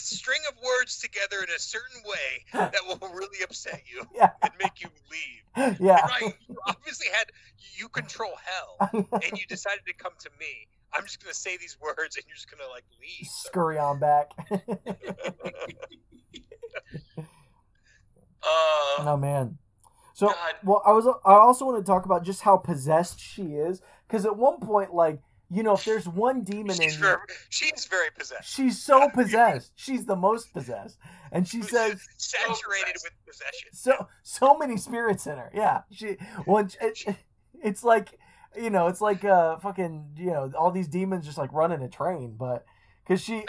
string of words together in a certain way that will really upset you and make you leave. Yeah. Right. You obviously you control hell, and you decided to come to me. I'm just going to say these words, and you're just going to, like, leave. Scurry on back. Oh, man. So, God. Well, I also want to talk about just how possessed she is, because at one point, like, you know, if there's one demon in her, she's very possessed. She's so possessed. She's the most possessed. And she says saturated with possession. So many spirits in her. Yeah. It's like, you know, it's like fucking, you know, all these demons just, like, running a train, but cuz she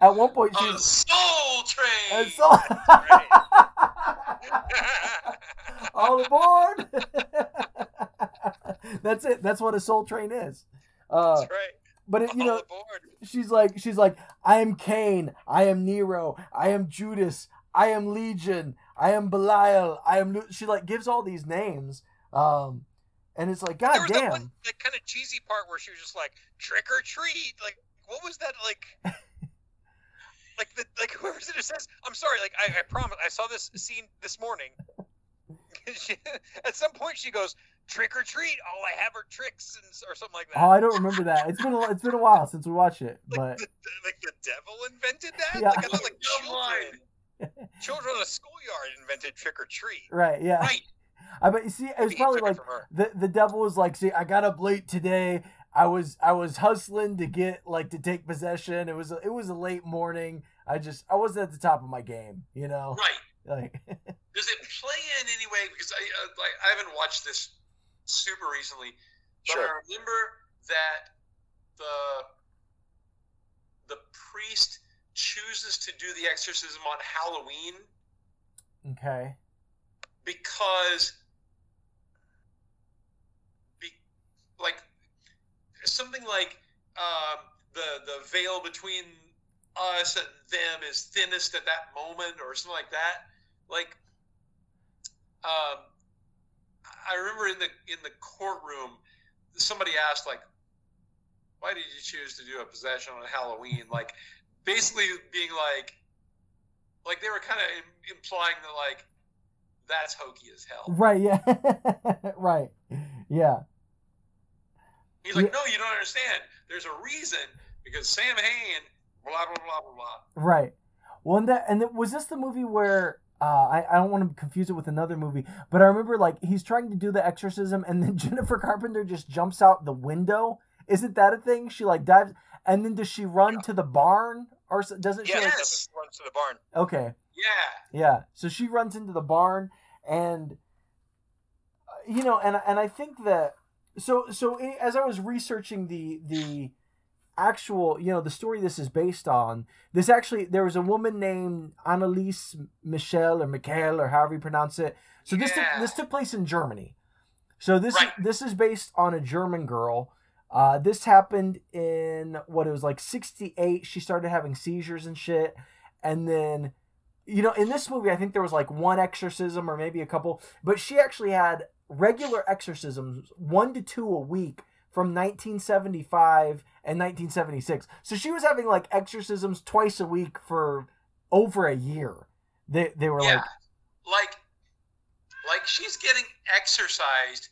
at one point she was soul train. All aboard. That's it. That's what a soul train is. That's right. But it, you know, she's like, I am Cain. I am Nero. I am Judas. I am Legion. I am Belial. I am. She like gives all these names. And it's like, goddamn. There was that kind of cheesy part where she was just like, trick or treat. Like, what was that like? Like whoever's it says, I'm sorry. Like, I promise. I saw this scene this morning. She, at some point, she goes, trick or treat. All I have are tricks or something like that. Oh, I don't remember that. It's been a while since we watched it. But like the devil invented that. Yeah. Like, I thought, like, children in the schoolyard invented trick or treat. Right. Yeah. Right. I bet you see it was probably like the devil was like, see, I got up late today. I was hustling to get like to take possession. It was a late morning. I wasn't at the top of my game, you know. Right. Like, does it play in any way? Because I haven't watched this super recently, but sure. I remember that the priest chooses to do the exorcism on Halloween. Okay. Because something like the veil between us and them is thinnest at that moment, or something like that. Like, I remember in the courtroom, somebody asked, like, "Why did you choose to do a possession on Halloween?" Like, basically being like they were kind of implying that, like, that's hokey as hell. Right, yeah. Right, yeah. He's like, no, you don't understand. There's a reason, because Sam Hain, blah, blah, blah, blah, blah. Right. Well, was this the movie where, I don't want to confuse it with another movie, but I remember, like, he's trying to do the exorcism, and then Jennifer Carpenter just jumps out the window. Isn't that a thing? She, like, dives, and then does she run to the barn? Or doesn't she? Yes, she runs to the barn. Okay. Yeah. Yeah. So she runs into the barn, and you know, and I think that so as I was researching the actual, you know, the story this is based on, this actually there was a woman named Annalise Michel or Michael or however you pronounce it. So this took place in Germany. So this is based on a German girl. This happened in what it was like 1968. She started having seizures and shit, and then. You know, in this movie, I think there was like one exorcism or maybe a couple, but she actually had regular exorcisms, 1 to 2 a week from 1975 and 1976. So she was having like exorcisms twice a week for over a year. They were like she's getting exercised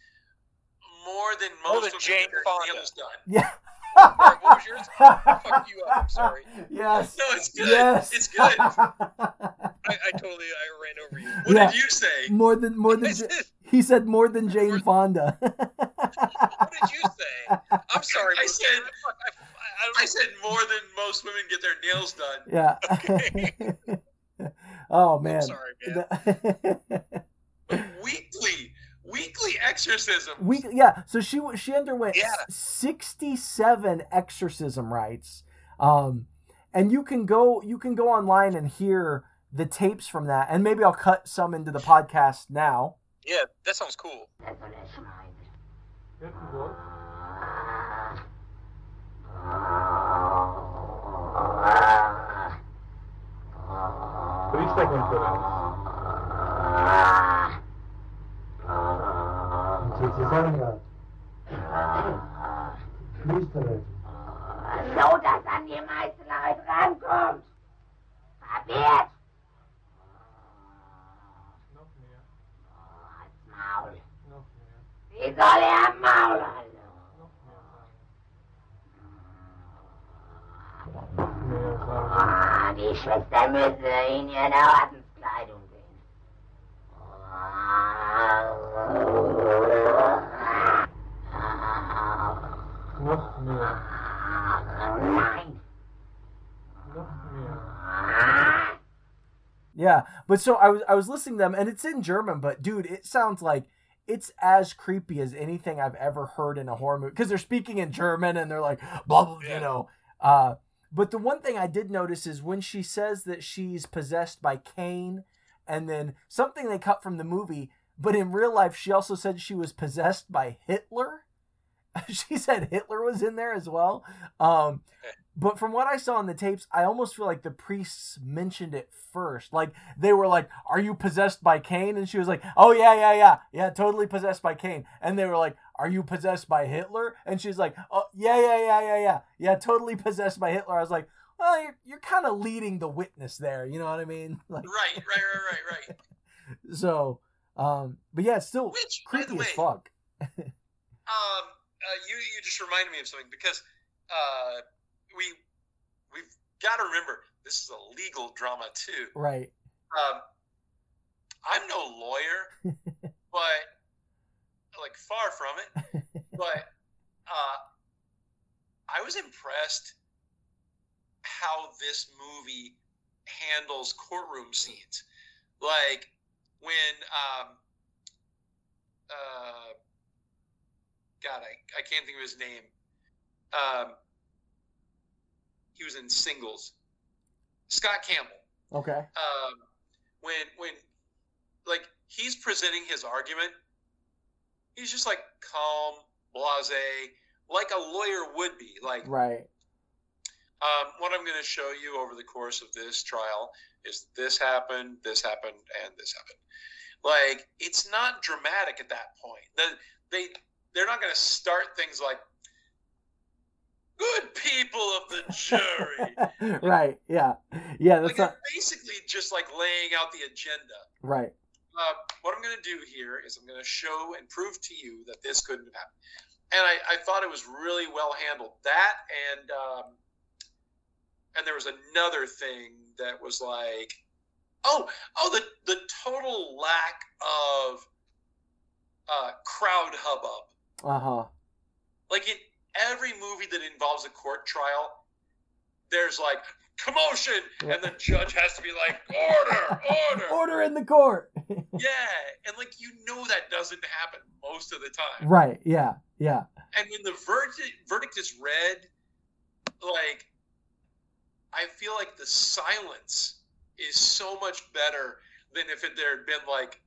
more than most of Jane Fonda's done. Yeah. All right, what was yours? I fucked you up. I'm sorry. Yes. No, it's good. Yes. It's good. I totally ran over you. What did you say? More than he said more than Jane Fonda. What did you say? I'm sorry. I said more than most women get their nails done. Yeah. Okay. Oh man. I'm sorry, man. Weekly exorcism. So she underwent 67 exorcism rites, and you can go online and hear the tapes from that, and maybe I'll cut some into the podcast now. Yeah, that sounds cool. So, dass an die meisten Leute rankommt. Verwirrt! Noch mehr. Oh, Maul. Noch mehr. Wie soll er am Maul halten? Noch mehr. Noch mehr sagen. Oh, die Schwester müsste in ihrer Ordenskleidung gehen. Noch mehr. Nein. Noch mehr. Yeah, but so I was listening to them, and it's in German, but dude, it sounds like it's as creepy as anything I've ever heard in a horror movie, because they're speaking in German, and they're like, blah, blah, you know. But the one thing I did notice is when she says that she's possessed by Cain, and then something they cut from the movie, but in real life, she also said she was possessed by Hitler. She said Hitler was in there as well. But from what I saw in the tapes, I almost feel like the priests mentioned it first. Like, they were like, are you possessed by Cain? And she was like, oh, yeah. Yeah, totally possessed by Cain. And they were like, are you possessed by Hitler? And she's like, oh, yeah. Yeah, totally possessed by Hitler. I was like, well, you're kind of leading the witness there. You know what I mean? Like, right. So, but yeah, it's still creepy as fuck. You just reminded me of something because we've got to remember this is a legal drama too. Right. I'm no lawyer, but like far from it. But I was impressed how this movie handles courtroom scenes, like when God, I can't think of his name. He was in Singles. Scott Campbell. Okay. When like he's presenting his argument, he's just like calm, blasé, like a lawyer would be. Like right. What I'm going to show you over the course of this trial is this happened, and this happened. Like it's not dramatic at that point. They're not going to start things like, good people of the jury. Right, yeah. Yeah, that's like, not... basically just like laying out the agenda. Right. What I'm going to do here is I'm going to show and prove to you that this couldn't have happened. And I thought it was really well handled. That and there was another thing that was like, the total lack of crowd hubbub. Uh-huh. Like in every movie that involves a court trial, there's like commotion, and the judge has to be like, order, order in the court. Yeah, and like that doesn't happen most of the time. Right. Yeah. And when the verdict is read, like I feel like the silence is so much better than if there had been like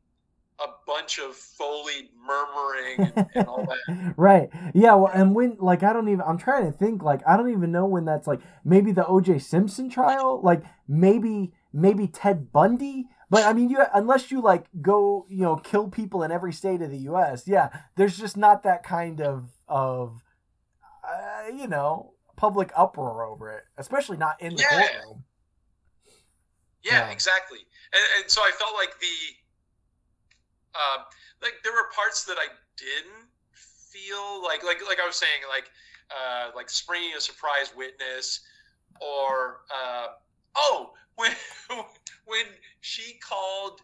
a bunch of Foley murmuring and all that. Right. Yeah. Well, and when, like, I'm trying to think, like, I don't even know when that's like, maybe the O.J. Simpson trial, like maybe Ted Bundy, but I mean, unless you like go, kill people in every state of the U.S. Yeah. There's just not that kind of public uproar over it, especially not in the courtroom. Yeah, exactly. And so I felt like like there were parts that I didn't feel like I was saying, like springing a surprise witness, or when she called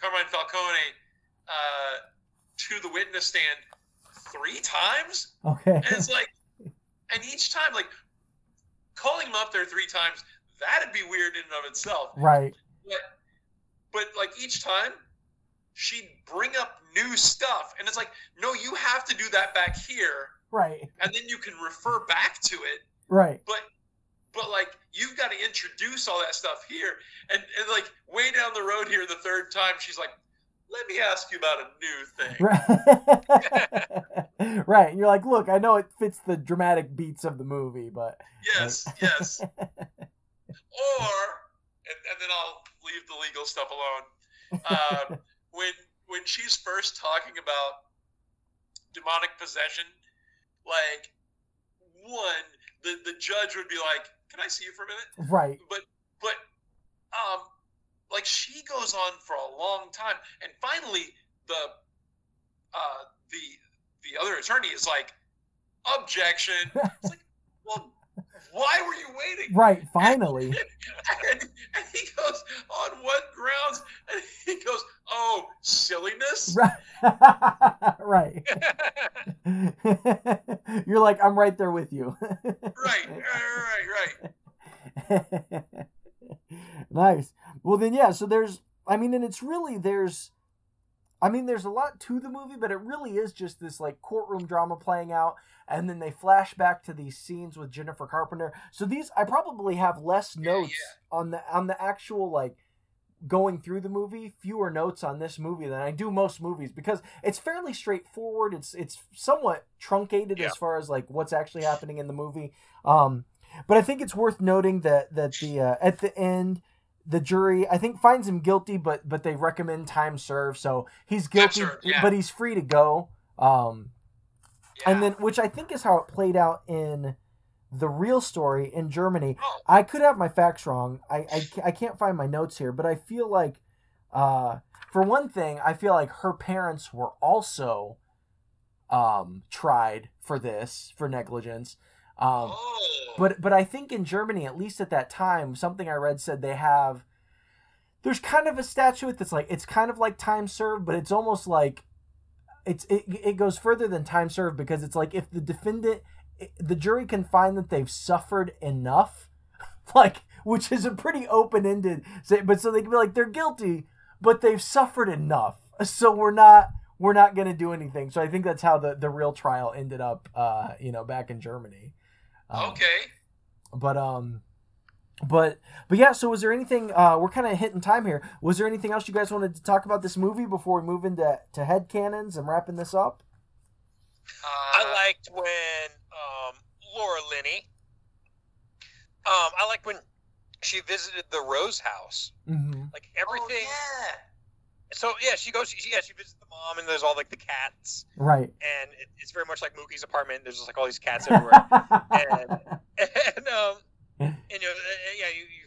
Carmine Falcone to the witness stand 3 times. Okay, and it's like, and each time like calling him up there 3 times, that'd be weird in and of itself. Right, but like each time, she'd bring up new stuff, and it's like, no, you have to do that back here, right? And then you can refer back to it, right? But like you've got to introduce all that stuff here, and like way down the road here, the third time she's like, let me ask you about a new thing, right? Right? And you're like, look, I know it fits the dramatic beats of the movie, but yes, or and then I'll leave the legal stuff alone. When she's first talking about demonic possession, like one, the judge would be like, "Can I see you for a minute?" Right. But like she goes on for a long time, and finally the other attorney is like, "Objection!" It's like, well, why were you waiting? Right, finally. And he goes, on what grounds? And he goes, oh, silliness? Right. You're like, I'm right there with you. Right. Nice. Well, then, yeah, so there's a lot to the movie, but it really is just this like courtroom drama playing out, and then they flash back to these scenes with Jennifer Carpenter. So these, I probably have less notes on the actual like going through the movie, fewer notes on this movie than I do most movies, because it's fairly straightforward. It's somewhat truncated as far as like what's actually happening in the movie. But I think it's worth noting that the at the end, the jury, I think, finds him guilty, but they recommend time served, so he's guilty, but he's free to go. And then, which I think is how it played out in the real story in Germany. I could have my facts wrong. I can't find my notes here, but I feel like, for one thing, I feel like her parents were also tried for this, for negligence. But I think in Germany, at least at that time, something I read said there's kind of a statute that's like, it's kind of like time served, but it's almost like it goes further than time served, because it's like if the defendant, the jury can find that they've suffered enough, like, which is a pretty open-ended, but so they can be like, they're guilty, but they've suffered enough, so we're not going to do anything. So I think that's how the real trial ended up, back in Germany. But yeah, so was there anything, we're kind of hitting time here. Was there anything else you guys wanted to talk about this movie before we move into headcanons and wrapping this up? I liked when, Laura Linney, I liked when she visited the Rose house, like everything. Oh, yeah. So yeah, she goes, she visits the mom, and there's all like the cats. Right. And it's very much like Mookie's apartment. There's just like all these cats everywhere. You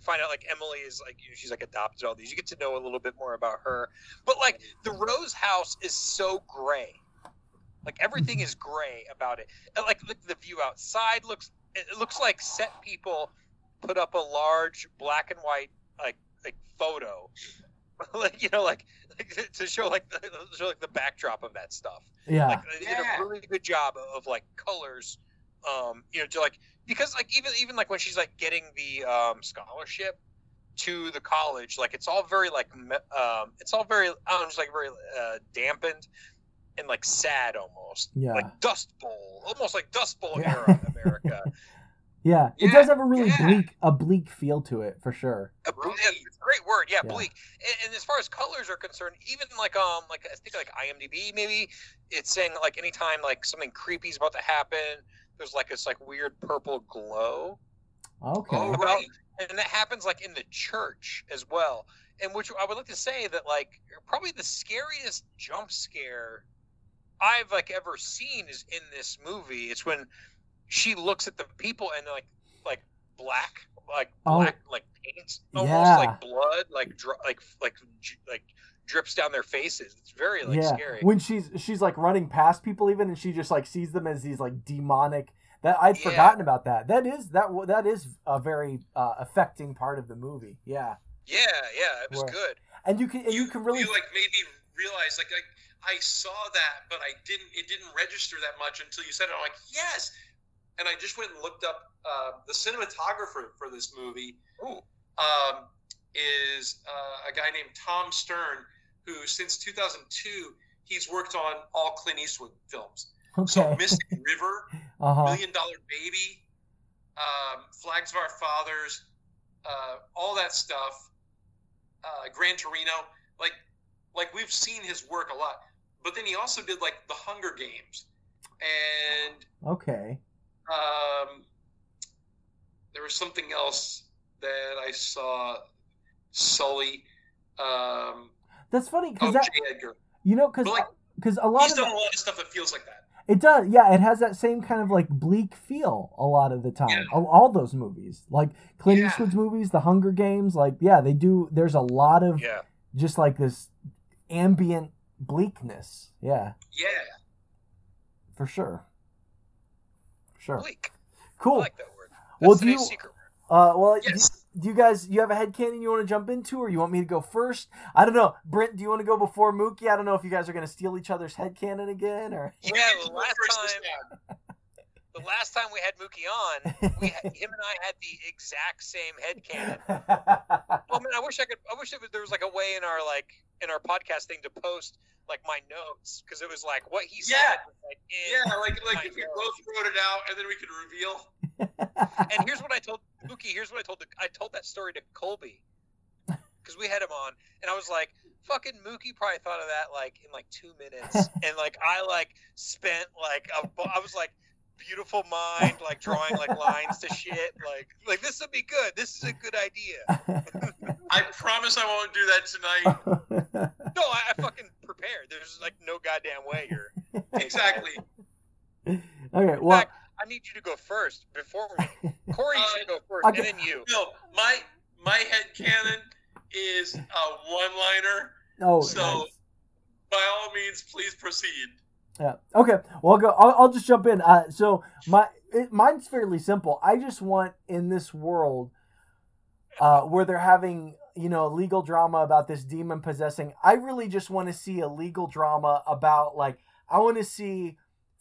find out like Emily is like, she's like adopted all these. You get to know a little bit more about her, but like the Rose house is so gray. Like everything is gray about it. And like the view outside looks like set people put up a large black and white like photo. To show like the backdrop of that stuff. Yeah. They did a really good job of like colors, to like, because like even like when she's like getting the scholarship to the college, like it's all very like it's all very very dampened and like sad almost. Yeah. Like Dust Bowl, almost like Dust Bowl era in America. Yeah, it does have a really bleak feel to it, for sure. Great word, bleak. And as far as colors are concerned, even like I think like IMDb maybe, it's saying like anytime like something creepy is about to happen, there's like this like weird purple glow. Okay. And that happens like in the church as well. And which I would like to say that like probably the scariest jump scare I've like ever seen is in this movie. It's when she looks at the people and like black, like paints, almost like blood, like drips down their faces. It's very like scary. When she's like running past people even, and she just like sees them as these like demonic. That I'd forgotten about that. That is a very affecting part of the movie. Yeah. It was good. And you can really like made me realize like I saw that, but it didn't register that much until you said it. I'm like, yes. And I just went and looked up the cinematographer for this movie. Is a guy named Tom Stern, who since 2002 he's worked on all Clint Eastwood films. Okay. So Mystic River, $1 Million Baby, Flags of Our Fathers, all that stuff. Gran Torino, like we've seen his work a lot. But then he also did like The Hunger Games, and there was something else that I saw, Sully. That's funny because J. Edgar. Because a lot of done a lot of stuff that feels like that. It does, yeah. It has that same kind of like bleak feel a lot of the time. Yeah. All those movies, like Clint Eastwood's movies, The Hunger Games, they do. There's a lot of just like this ambient bleakness. Yeah. Yeah. For sure. Sure. Bleak. Cool. I like that word. That's the secret word. Do you guys have a headcanon you want to jump into, or you want me to go first? I don't know. Brent, do you want to go before Mookie? I don't know if you guys are going to steal each other's headcanon again, or the last time we had Mookie on, him and I had the exact same headcanon. Oh man, there was like a way in our podcast thing to post like my notes, because it was like what he said. Like if we both wrote it out and then we could reveal. And here's what I told Mookie. I told that story to Colby, because we had him on, and I was like, fucking Mookie probably thought of that like in like 2 minutes, and like I like spent like I was like beautiful mind like drawing like lines to shit like this would be good. This is a good idea. I promise I won't do that tonight. No, I fucking prepared. There's like no goddamn way here. Exactly. Okay. Well, in fact, I need you to go first before me. Corey should go first, and then you. No, my headcanon is a one-liner. Oh, so nice. By all means, please proceed. Yeah. Okay. Well, I'll go. I'll just jump in. So mine's fairly simple. I just want in this world where they're having, you know, legal drama about this demon possessing. I really just want to see a legal drama about like I want to see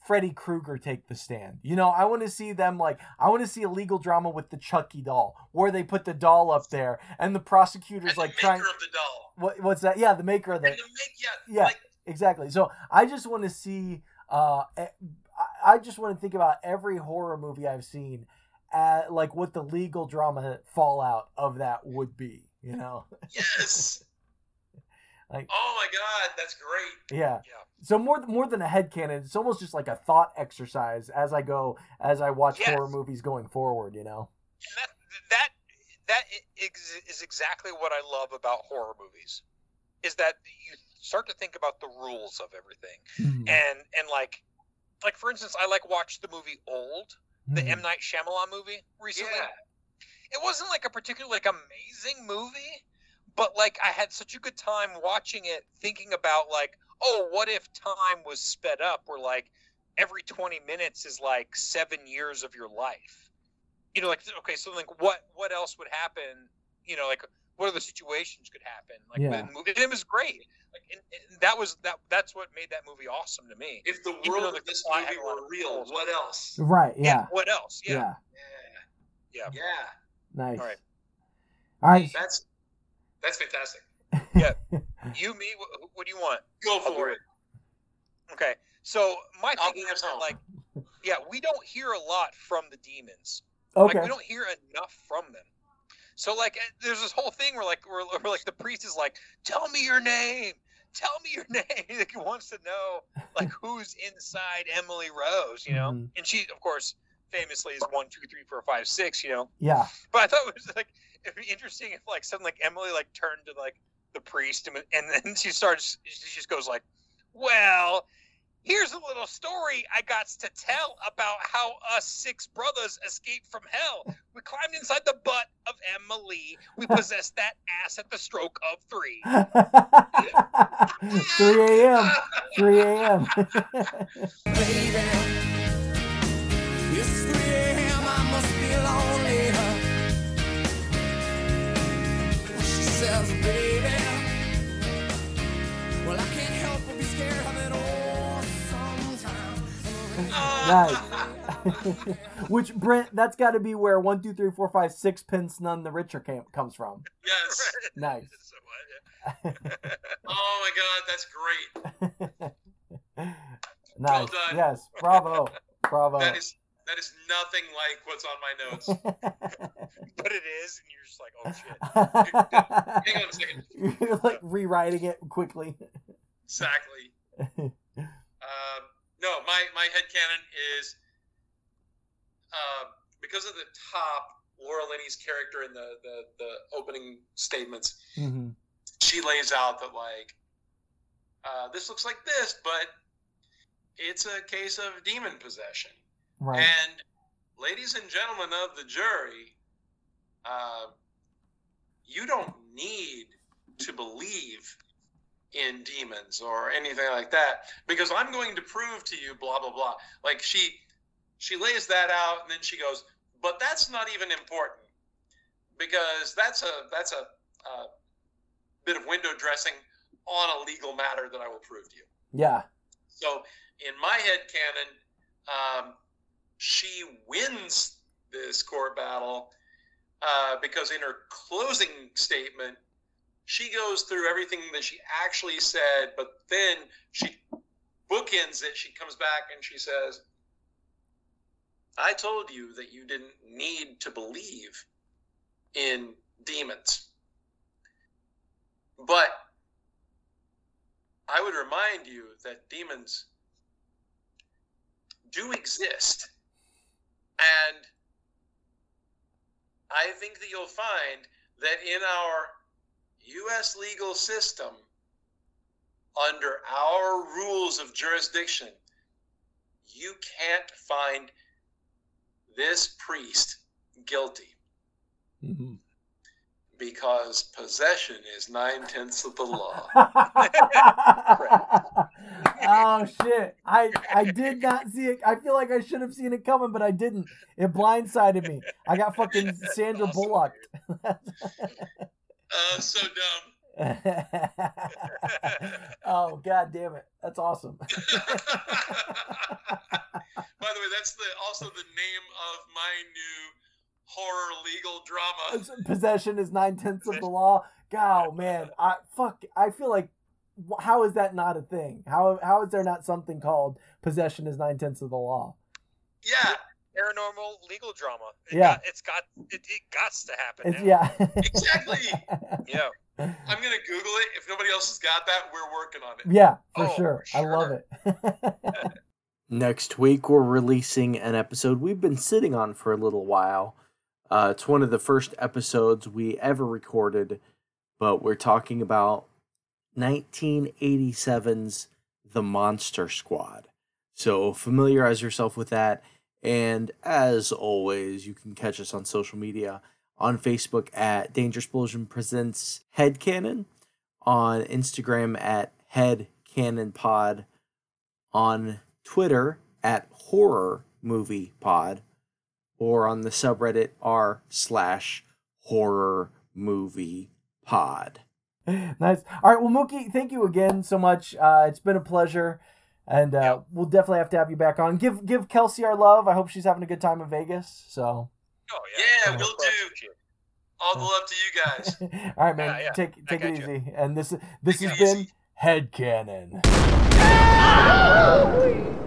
Freddy Krueger take the stand. You know, I want to see them like I want to see a legal drama with the Chucky doll where they put the doll up there and the prosecutor's and like the maker trying of the doll. What's that? Yeah, the maker of the. And the yeah. Like... Exactly. So I just want to see. I just want to think about every horror movie I've seen, at, like what the legal drama fallout of that would be. You know. Yes. Like. Oh my God, that's great. Yeah. So more than a headcanon, it's almost just like a thought exercise as I watch horror movies going forward. You know. That is exactly what I love about horror movies, is that you start to think about the rules of everything. Mm-hmm. And like for instance, I watched the movie Old, the M. Night Shyamalan movie recently. Yeah. It wasn't like a particularly amazing movie, but I had such a good time watching it, thinking about oh, what if time was sped up where every 20 minutes is 7 years of your life. You know, okay, so what else would happen, you know, what other situations could happen? The movie, it was great. And that was that. That's what made that movie awesome to me. If the world of this movie were real, what else? Right. Yeah. And what else? Yeah. Yeah. Yeah. Nice. All right. That's fantastic. Yeah. You, me. What do you want? Go for it. Okay. So my thing is we don't hear a lot from the demons. Okay. We don't hear enough from them. So there's this whole thing where where the priest is tell me your name, tell me your name. He wants to know who's inside Emily Rose, you know. Mm-hmm. And she, of course, famously is 1, 2, 3, 4, 5, 6, you know. Yeah. But I thought it was it'd be interesting if suddenly Emily turned to the priest and then she just goes well, here's a little story I got to tell about how us six brothers escaped from hell. We climbed inside the butt of Emily. We possessed that ass at the stroke of 3. 3 a.m. Baby, it's 3 a.m. I must be lonely. Huh? She says, baby, well, I can't help but be scared of it all. Nice. Which, Brent, that's got to be where 1, 2, 3, 4, 5, 6 pence none the richer comes from. Yes. Nice. Oh my God, that's great. Nice. Well done. Yes. Bravo. That is nothing like what's on my notes. But it is, and you're just oh shit. Hang on a second. You're rewriting it quickly. Exactly. No, my headcanon is because of the top, Laura Linney's character in the opening statements, mm-hmm. she lays out that this looks like this, but it's a case of demon possession. Right. And ladies and gentlemen of the jury, you don't need to believe in demons or anything like that, because I'm going to prove to you blah blah blah. She lays that out, and then she goes, but that's not even important, because that's a bit of window dressing on a legal matter that I will prove to you. Yeah. So in my headcanon, she wins this court battle because in her closing statement, she goes through everything that she actually said, but then she bookends it. She comes back and she says, I told you that you didn't need to believe in demons. But I would remind you that demons do exist. And I think that you'll find that in our U.S. legal system, under our rules of jurisdiction, you can't find this priest guilty. Mm-hmm. Because possession is 9/10 of the law. Oh, shit. I did not see it. I feel like I should have seen it coming, but I didn't. It blindsided me. I got fucking Sandra Bullock. So dumb. Oh, God damn it. That's awesome. By the way, that's also the name of my new horror legal drama. Possession is 9/10 of the law. God, man, I feel like, how is that not a thing? How is there not something called possession is 9/10 of the law? Yeah, paranormal legal drama. It's got to happen. Exactly. Yeah, I'm gonna Google it. If nobody else has got that, we're working on it. Yeah, for sure. I love it. Next week, we're releasing an episode we've been sitting on for a little while. It's one of the first episodes we ever recorded, but we're talking about 1987's The Monster Squad. So familiarize yourself with that. And as always, you can catch us on social media, on Facebook at Danger Explosion Presents Headcanon, on Instagram at HeadcanonPod, on Twitter at Horror Movie Pod, or on the subreddit r/horrormoviepod. Nice. All right. Well, Mookie, thank you again so much. It's been a pleasure, and we'll definitely have to have you back on. Give Kelsey our love. I hope she's having a good time in Vegas. So. Oh yeah. Yeah, we'll do. All the love to you guys. All right, man. Yeah. Take it easy. And this has been Headcanon. Oh,